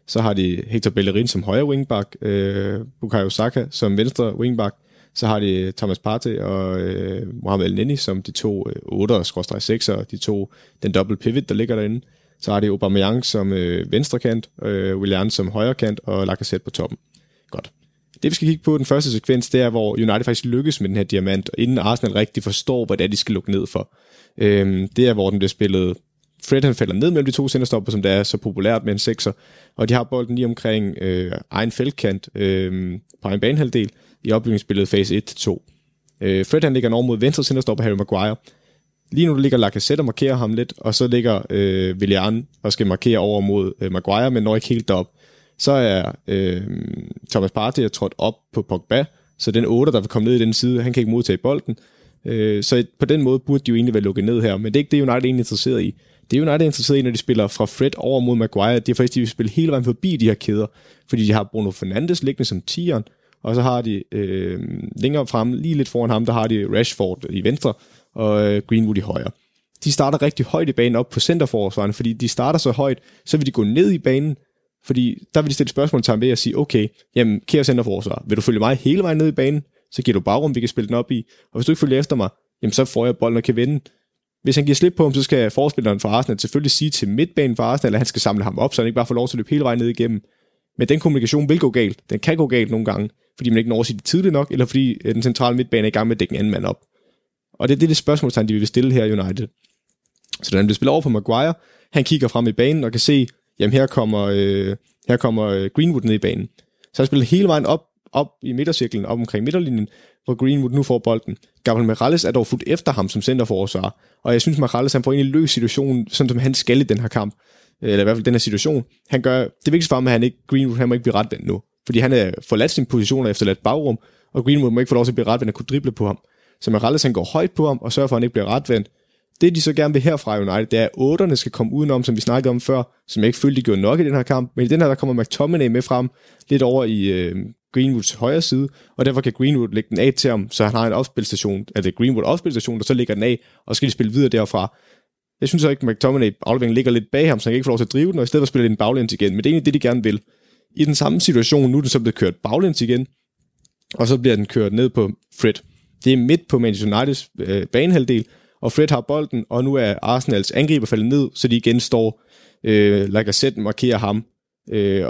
Så har de Hector Bellerin som højre wingback, Bukayo Saka som venstre wingback. Så har de Thomas Partey og Mohamed Elneny som de to 8'er-6'er, de to, den dobbelt pivot, der ligger derinde. Så har de Aubameyang som venstre kant, Willian som højre kant og Lacazette på toppen. Godt. Det vi skal kigge på den første sekvens, det er, hvor United faktisk lykkes med den her diamant, og inden Arsenal rigtig forstår, hvad det er, de skal lukke ned for. Det er, hvor den bliver spillet. Fred han falder ned mellem de to centerstopper, som der er så populært med en 6'er, og de har bolden lige omkring egen feltkant på egen banehalvdel i opbygningsspillet fase 1-2. Fred han ligger en over mod venstre centerstopper Harry Maguire. Lige nu ligger Lacazette og markerer ham lidt, og så ligger Willian og skal markere over mod Maguire, men når ikke helt derop. Så er Thomas Partey trådt op på Pogba, så den 8'er, der vil komme ned i den side, han kan ikke modtage bolden. Så på den måde burde de jo egentlig være lukket ned her, men det er ikke det, United egentlig er interesseret i. Det er United interesseret i, når de spiller fra Fred over mod Maguire. Det er faktisk, de vil spille hele vejen forbi de her kæder, fordi de har Bruno Fernandes liggende som 10'eren, og så har de længere frem, lige lidt foran ham, der har de Rashford i venstre og Greenwood i højre. De starter rigtig højt i banen op på centerforsvaren, fordi de starter så højt, så vil de gå ned i banen, fordi der vil de stille spørgsmål til ham ved at sige, okay, jamen kære centerforsvar, vil du følge mig hele vejen ned i banen, så giver du bagrum, vi kan spille den op i, og hvis du ikke følger efter mig, jamen så får jeg bolden og kan vinde. Hvis han giver slip på ham, så skal forspilleren fra Arsenal selvfølgelig sige til midtbanen fra Arsenal, at han skal samle ham op, så han ikke bare får lov til at løbe hele vejen ned igennem. Men den kommunikation vil gå galt. Den kan gå galt nogle gange, fordi man ikke når at sige det tidligt nok, eller fordi den centrale midtbane er i gang med at dække en anden mand op. Og det er det spørgsmålstegn, de vil stille her i United. Så da han bliver spillet over på Maguire, han kigger frem i banen og kan se, jamen her kommer Greenwood ned i banen. Så han spiller hele vejen op i midtercirklen, op omkring midterlinjen, hvor Greenwood nu får bolden. Gabriel Magalhaes er dog fuldt efter ham som centerforsvarer, og jeg synes, Magalhaes han får egentlig løs situationen, sådan som han skal i den her kamp, eller i hvert fald den her situation. Han gør det vigtigste for ham, at Greenwood må ikke blive retvendt nu, fordi han har forladt sin position og efterladt bagrum, og Greenwood må ikke få lov til at blive retvendt og kunne drible på ham. Så Magalhaes han går højt på ham og sørger for, at han ikke bliver retvendt. Det de så gerne vil herfra United, det er, at 8'erne skal komme udenom, som vi snakkede om før, som jeg ikke følte, de gjorde nok i den her kamp, men i den her der kommer McTominay med frem lidt over i Greenwoods højre side, og derfor kan Greenwood lægge den af til ham, så han har en opspilstation, altså Greenwood opspilstation, der så lægger den af, og skal de spille videre derfra. Jeg synes så ikke, at McTominay afleveringen ligger lidt bag ham, så han kan ikke få lov til at drive den, og i stedet for spiller den baglæns igen, men det er egentlig det, de gerne vil. I den samme situation, nu er den så blevet kørt baglæns igen, og så bliver den kørt ned på Fred. Det er midt på Manchester Uniteds banehalvdel, og Fred har bolden, og nu er Arsenals angriber faldet ned, så de igen står. Lacazette markerer ham,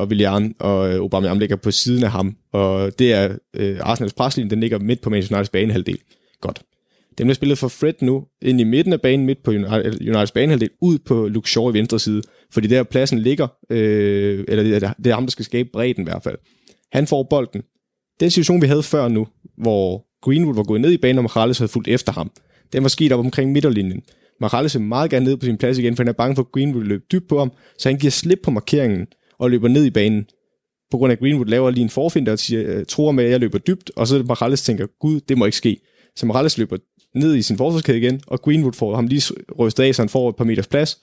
og Willian og Aubameyang ligger på siden af ham, og det er Arsenals preslinje, den ligger midt på Manchester Uniteds banehalvdel. Godt. Den bliver spillet for Fred nu, ind i midten af banen, midt på Uniteds banehalvdel, ud på Luke Shaw i venstre side, fordi der pladsen ligger, eller det er ham, der skal skabe bredden i hvert fald. Han får bolden. Den situation, vi havde før nu, hvor Greenwood var gået ned i banen, og Magalhaes havde fulgt efter ham, den var sket op omkring midterlinjen. Magalhaes vil meget gerne ned på sin plads igen, for han er bange for, at Greenwood løber dybt på ham, så han giver slip på markeringen og løber ned i banen. På grund af, Greenwood laver lige en forfinde og tror med, at jeg løber dybt, og så Magalhaes tænker, gud, det må ikke ske. Så Magalhaes løber ned i sin forsvarskæde igen, og Greenwood får ham lige rystet af, så han får et par meters plads,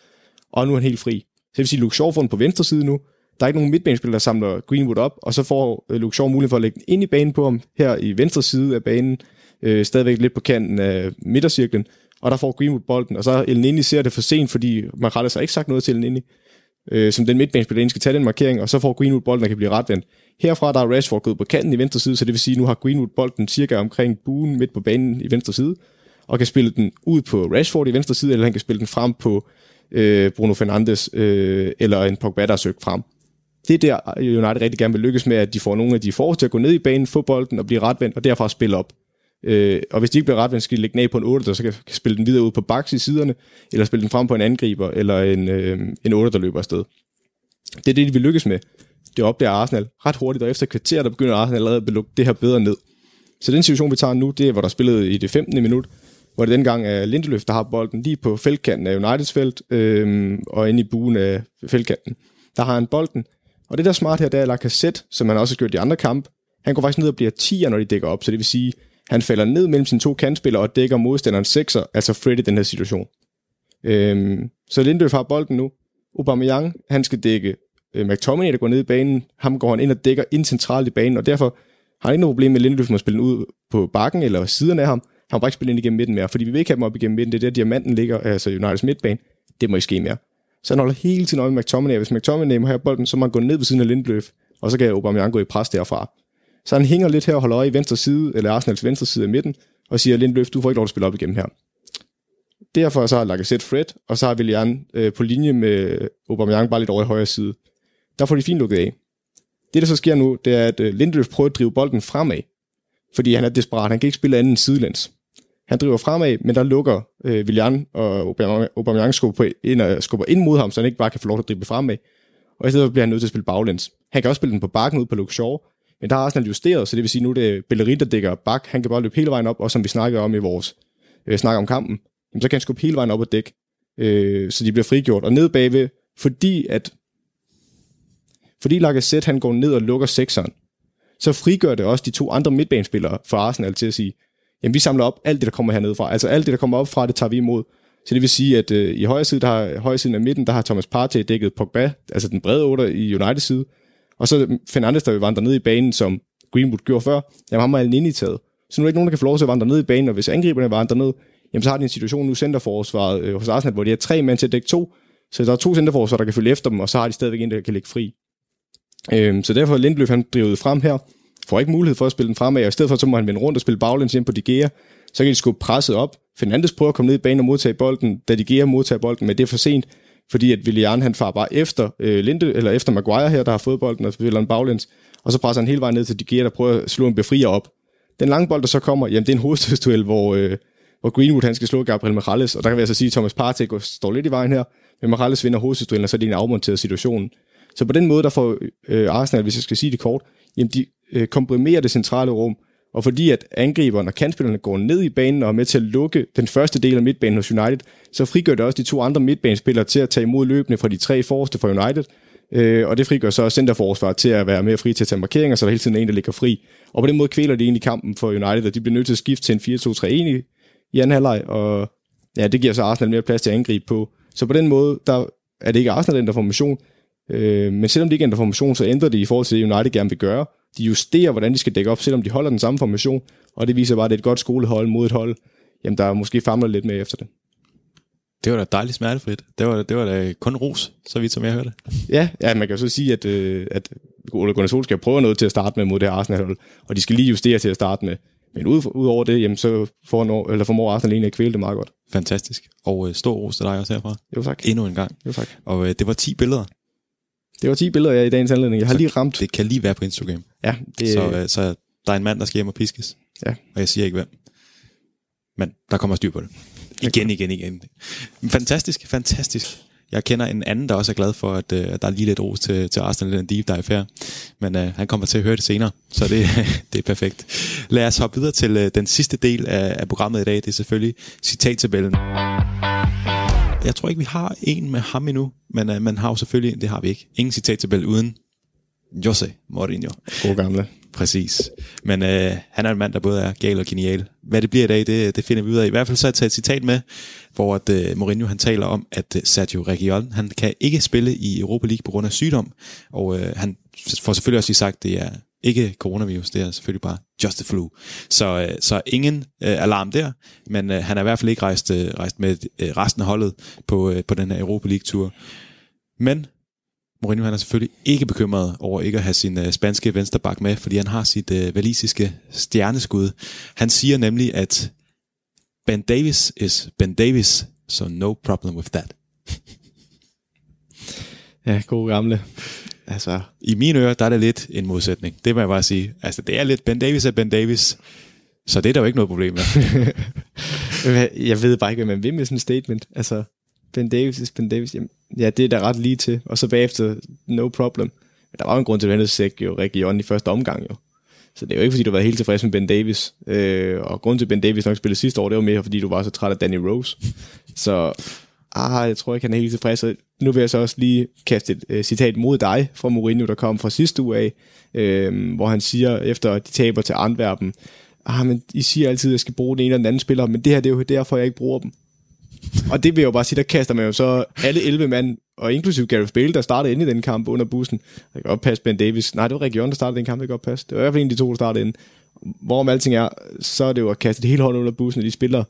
og nu er han helt fri. Så det vil sige, at Luke Shaw får den på venstre side nu. Der er ikke nogen midtbanespiller, der samler Greenwood op, og så får Luke Shaw mulighed for at lægge den ind i banen på ham, her i venstre side af banen, stadigvæk lidt på kanten af midtercirklen, og der får Greenwood bolden, og så Elneny ser det for sent, fordi Magalhaes har ikke sagt noget til Elneny, som den midtbanespiller, der skal tage den markering, og så får Greenwood bolden, der kan blive retvendt. Herfra der er Rashford gået på kanten i venstre side, så det vil sige, at nu har Greenwood bolden cirka omkring buen midt på banen i venstre side, og kan spille den ud på Rashford i venstre side, eller han kan spille den frem på Bruno Fernandes, eller en Pogba, der er søgt frem. Det er der, United rigtig gerne vil lykkes med, at de får nogle af de forreste til at gå ned i banen, få bolden og blive retvendt, og derfra spille op. Og hvis de ikke bliver retvendt, skal de lægge den af på en 8, der så kan spille den videre ud på baks i siderne, eller spille den frem på en angriber, eller en 8, der løber afsted. Det er det, de vil lykkes med. Det opdager Arsenal ret hurtigt, og efter kvarter, der begynder Arsenal allerede at lukke det her bedre ned. Så den situation, vi tager nu, det er, hvor der spillede i det 15. minut, hvor det dengang er Lindeløf, der har bolden lige på feltkanten af Uniteds felt, og inde i buen af feltkanten. Der har han bolden. Og det der smart her, det er Lacazette, som han også har gjort i andre kampe. Han går faktisk ned og bliver 10'er, når de dækker op. Så det vil sige, han falder ned mellem sine to kantspillere og dækker modstanderen 6'er, altså Fred i den her situation. Så Lindeløf har bolden nu. Aubameyang, han skal dække McTominay, der går ned i banen. Ham går han ind og dækker ind centralt i banen, og derfor har han ikke noget problem med Lindeløf, at spille ud på bakken eller siderne af ham. Han må ikke spille ind igennem midten mere, fordi vi vil ikke have dem op igennem midten. Det er der, diamanten ligger, altså Uniteds midtbane. Det må ikke ske mere. Så han holder hele tiden øje med McTominay. Hvis McTominay må have bolden, så må han gå ned ved siden af Lindeløf, og så kan Aubameyang gå i pres derfra. Så han hænger lidt her og holder øje i venstre side, eller Arsenals venstre side af midten, og siger, Lindeløf, du får ikke lov at spille op igennem her. Derfor så har Lacazette Fred, og så har Willian på linje med Aubameyang bare lidt over i højre side. Der får de fint lukket af. Det, der så sker nu, det er, at Lindeløf prøver at drive bolden fremad, fordi han er desperat. Han kan ikke spille anden end sidelæns. Han driver fremad, men der lukker Willian, og Aubameyang skubber ind mod ham, så han ikke bare kan få lov til at drible fremad. Og i stedet bliver han nødt til at spille baglæns. Han kan også spille den på bakken ud på Luke Shaw, men der har Arsenal justeret, så det vil sige, nu det er Bellerin, der dækker bak. Han kan bare løbe hele vejen op, og som vi snakkede om i vores snak om kampen, så kan han skubbe hele vejen op og dække, så de bliver frigjort. Og ned bagved, fordi Lacazette han går ned og lukker sekseren, så frigør det også de to andre midtbanespillere fra Arsenal til at sige, jamen vi samler op alt det, der kommer hernede fra. Altså alt det, der kommer op fra, det tager vi imod. Så det vil sige, at i højre siden af midten, der har Thomas Partey dækket Pogba, altså den brede 8'er i United side. Og så Fernandes, der vil vandre ned i banen, som Greenwood gjorde før, jamen ham er Elneny taget. Så nu er der ikke nogen, der kan få lov til at vandre ned i banen, og hvis angriberne vandrer ned, jamen så har de en situation nu centerforsvaret hos Arsenal, hvor de har 3 mand til at dække 2. Så der er 2 centerforsvarer, der kan følge efter dem, og så har de stadigvæk en, der kan ligge fri. Så derfor Lindeløf, han drivet frem her, får ikke mulighed for at spille den fremad, og i stedet for, så må han vende rundt og spille baglæns hjem på De Gea, så kan de skubbe presset op. Fernandes prøver at komme ned i banen og modtage bolden, da De Gea modtager bolden, men det er for sent, fordi at Willian han farer bare efter efter Maguire her, der har fået bolden og spiller en baglæns, og så presser han hele vejen ned til De Gea, der prøver at slå en befrier op. Den lange bold, der så kommer, jamen det er en hovedstødsduel, hvor Greenwood han skal slå Gabriel Magalhaes, og der kan vi altså sige, at Thomas Partey står lidt i vejen her, men Magalhaes vinder hovedstødsduellen, og så er det en afmonteret situation. Så på den måde, der får Arsenal, hvis jeg skal sige det kort, jamen de komprimerer det centrale rum, og fordi at angriberne og kantspillerne går ned i banen og er med til at lukke den første del af midtbanen hos United, så frigør det også de 2 andre midtbanespillere til at tage imod løbende fra de 3 forreste fra United, og det frigør så centerforsvaret til at være mere fri til at tage markeringer, så der hele tiden er en, der ligger fri. Og på den måde kvæler de egentlig kampen for United, og de bliver nødt til at skifte til en 4-2-3-1 i anden halvleg, og ja, det giver så Arsenal mere plads til at angribe på. Så på den måde, der er det ikke Arsenal, der ændrer formation, men selvom de ikke ændrer formation, så ændrer de i forhold til det, United gerne vil gøre, De justerer, hvordan de skal dække op, selvom de holder den samme formation, og det viser bare, at det er et godt skolehold mod et hold, jamen der måske famler lidt med efter det. Det var da dejligt smertefrit. Det var da kun ros, så vidt som jeg hørte. Ja, man kan jo så sige, at Ole Gunnar Solskjaer prøver noget til at starte med mod det Arsenal-hold, og de skal lige justere til at starte med. Men udover det, jamen, så formår Arsenal egentlig at kvæle det meget godt. Fantastisk. Og stor ros til dig også herfra. Jo tak. Endnu en gang. Jo tak. Og det var 10 billeder. Det var 10 billeder, ja, i dagens anledning. Jeg har lige ramt. Det kan lige være på Instagram. Ja. Det... Så der er en mand, der skal hjem og piskes. Ja. Og jeg siger ikke hvem. Men der kommer styr på det. Igen. Fantastisk. Jeg kender en anden, der også er glad for, at der er lige lidt ros til Arsenal i den deep dive her. Men han kommer til at høre det senere, så det er perfekt. Lad os hoppe videre til den sidste del af programmet i dag. Det er selvfølgelig citattabellen. Jeg tror ikke, vi har en med ham endnu, men man har jo selvfølgelig, det har vi ikke, ingen citattabel uden Jose Mourinho. God gamle. Præcis. Men han er en mand, der både er gal og genial. Hvad det bliver i dag, det finder vi ud af. I hvert fald så har jeg taget et citat med, hvor at, Mourinho han taler om, at Sergio Reguilón, han kan ikke spille i Europa League på grund af sygdom. Og han får selvfølgelig også lige sagt, det er ikke coronavirus, det er selvfølgelig bare just the flu. Så ingen alarm der, men han er i hvert fald ikke rejst med resten af holdet på den her Europa League-tur. Men... Mourinho han er selvfølgelig ikke bekymret over ikke at have sin spanske vensterbak med, fordi han har sit walisiske stjerneskud. Han siger nemlig, at Ben Davies is Ben Davies, so no problem with that. Ja, gode gamle. Altså. I mine ører, der er det lidt en modsætning. Det må jeg bare sige. Altså, det er lidt Ben Davies er Ben Davies, så det er der jo ikke noget problem med. Jeg ved bare ikke, hvad man vil med sådan et statement. Altså... Ben Davies is Ben Davies, jamen, ja, det er da ret lige til. Og så bagefter, no problem. Men der var jo en grund til, at han hentede jo Reguilón i første omgang jo. Så det er jo ikke, fordi du var helt tilfreds med Ben Davies. Og grund til, Ben Davies nok spillede sidste år, det var mere, fordi du var så træt af Danny Rose. Så, jeg tror ikke, han er helt tilfreds. Og nu vil jeg så også lige kaste et citat mod dig fra Mourinho, der kom fra sidste uge af, hvor han siger, efter de taber til Antwerpen, men I siger altid, at jeg skal bruge den ene eller den anden spiller, men det her, det er jo derfor, jeg ikke bruger dem. Og det vil jeg jo bare sige, der kaster man jo så alle 11 mand, og inklusive Gareth Bale, der startede inde i den kamp under bussen. Jeg kan godt passe Ben Davies. Nej, det var Reguilón, der startede den kamp, jeg kan godt passe. Det var i hvert fald en af de to, der startede inde. Hvorom alting er, så er det jo at kaste det hele hånd under bussen, og de spiller.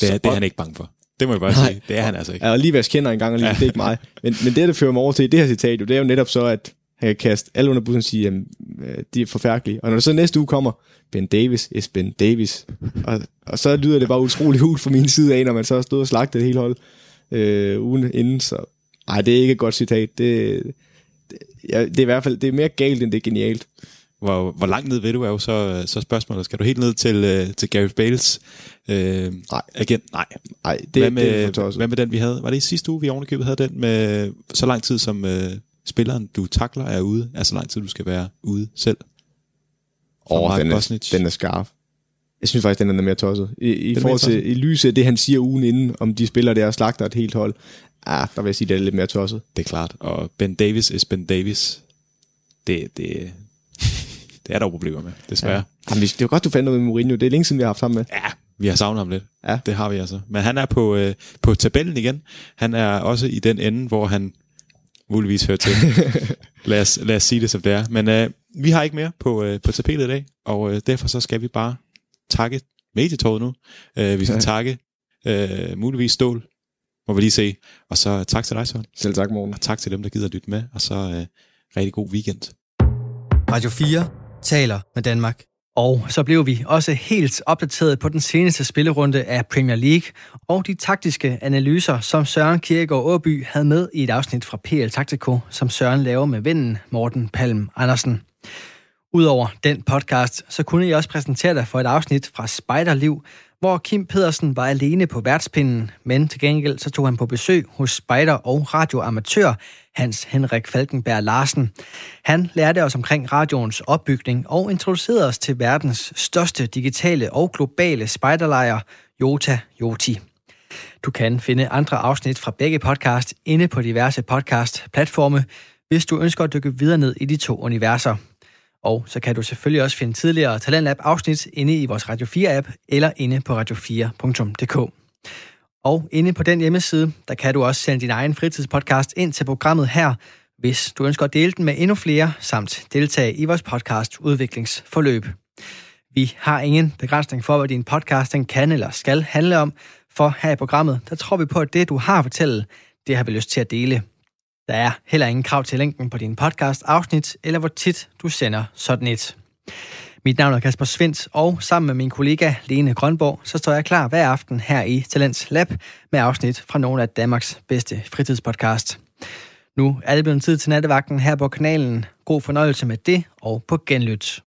Det er han ikke bange for. Det må jeg bare sige. Det er han altså ikke. Ja, og lige hvad jeg kender en gang, og lige, det er ikke mig. Men det, der fører mig over til i det her citat, jo, det er jo netop så, at han kan kaste alle under bussen og sige, jamen, de er forfærdelige. Og når så næste uge kommer, Ben Davies is Ben Davies. Og så lyder det bare utroligt hult fra min side af, når man så har stået og slagtet et helt hold ugen inden. Så nej, det er ikke et godt citat. Det er i hvert fald, det er mere galt, end det er genialt. Hvor langt ned ved du er jo så spørgsmålet. Skal du helt ned til Gareth Bales agent? Nej, det er ikke. Hvad med den, vi havde? Var det i sidste uge, vi ovenikøbet havde den med så lang tid som... spilleren, du takler, er ude, altså lang tid, du skal være ude selv. Den er skarp. Jeg synes faktisk, den er mere tosset. I forhold til lyset, det han siger ugen inden, om de spillere der slagter et helt hold, der vil jeg sige, det er lidt mere tosset. Det er klart, og Ben Davies is Ben Davies. Det er der jo problemer med, desværre. Ja. Jamen, det er jo godt, du fandt noget med Mourinho. Det er længe siden, vi har haft ham med. Ja, vi har savnet ham lidt. Ja. Det har vi altså. Men han er på tabellen igen. Han er også i den ende, hvor han muligvis hører til. Lad os sige det, som det er. Men vi har ikke mere på tapetet i dag, og derfor så skal vi bare takke medietåret nu. Vi skal takke muligvis Stål, må vi lige se. Og så tak til dig, Søren. Selv tak, Morten. Og tak til dem, der gider lytte med, og så rigtig god weekend. Radio 4 taler med Danmark. Og så blev vi også helt opdateret på den seneste spillerunde af Premier League og de taktiske analyser, som Søren Kierkegaard Åby havde med i et afsnit fra PL Taktico, som Søren laver med vennen Morten Palm Andersen. Udover den podcast, så kunne jeg også præsentere dig for et afsnit fra Spejderliv, hvor Kim Pedersen var alene på værtspinden, men til gengæld så tog han på besøg hos spejder og radioamatør Hans Henrik Falkenberg Larsen. Han lærte os omkring radioens opbygning og introducerede os til verdens største digitale og globale spejderlejr, Jota Joti. Du kan finde andre afsnit fra begge podcast inde på diverse podcast-platforme, hvis du ønsker at dykke videre ned i de to universer. Og så kan du selvfølgelig også finde tidligere Talentlab-afsnit inde i vores Radio 4-app eller inde på radio4.dk. Og inde på den hjemmeside, der kan du også sende din egen fritidspodcast ind til programmet her hvis du ønsker at dele den med endnu flere, samt deltage i vores podcast Udviklingsforløb. Vi har ingen begrænsning for, hvad din podcasting kan eller skal handle om, for her i programmet, der tror vi på, at det, du har at fortælle, det har vi lyst til at dele. Der er heller ingen krav til længden på din podcast-afsnit, eller hvor tit du sender sådan et. Mit navn er Kasper Svind, og sammen med min kollega Lene Grønborg, så står jeg klar hver aften her i Talents Lab med afsnit fra nogle af Danmarks bedste fritidspodcast. Nu er det blevet tid til nattevagten her på kanalen. God fornøjelse med det, og på genlyt.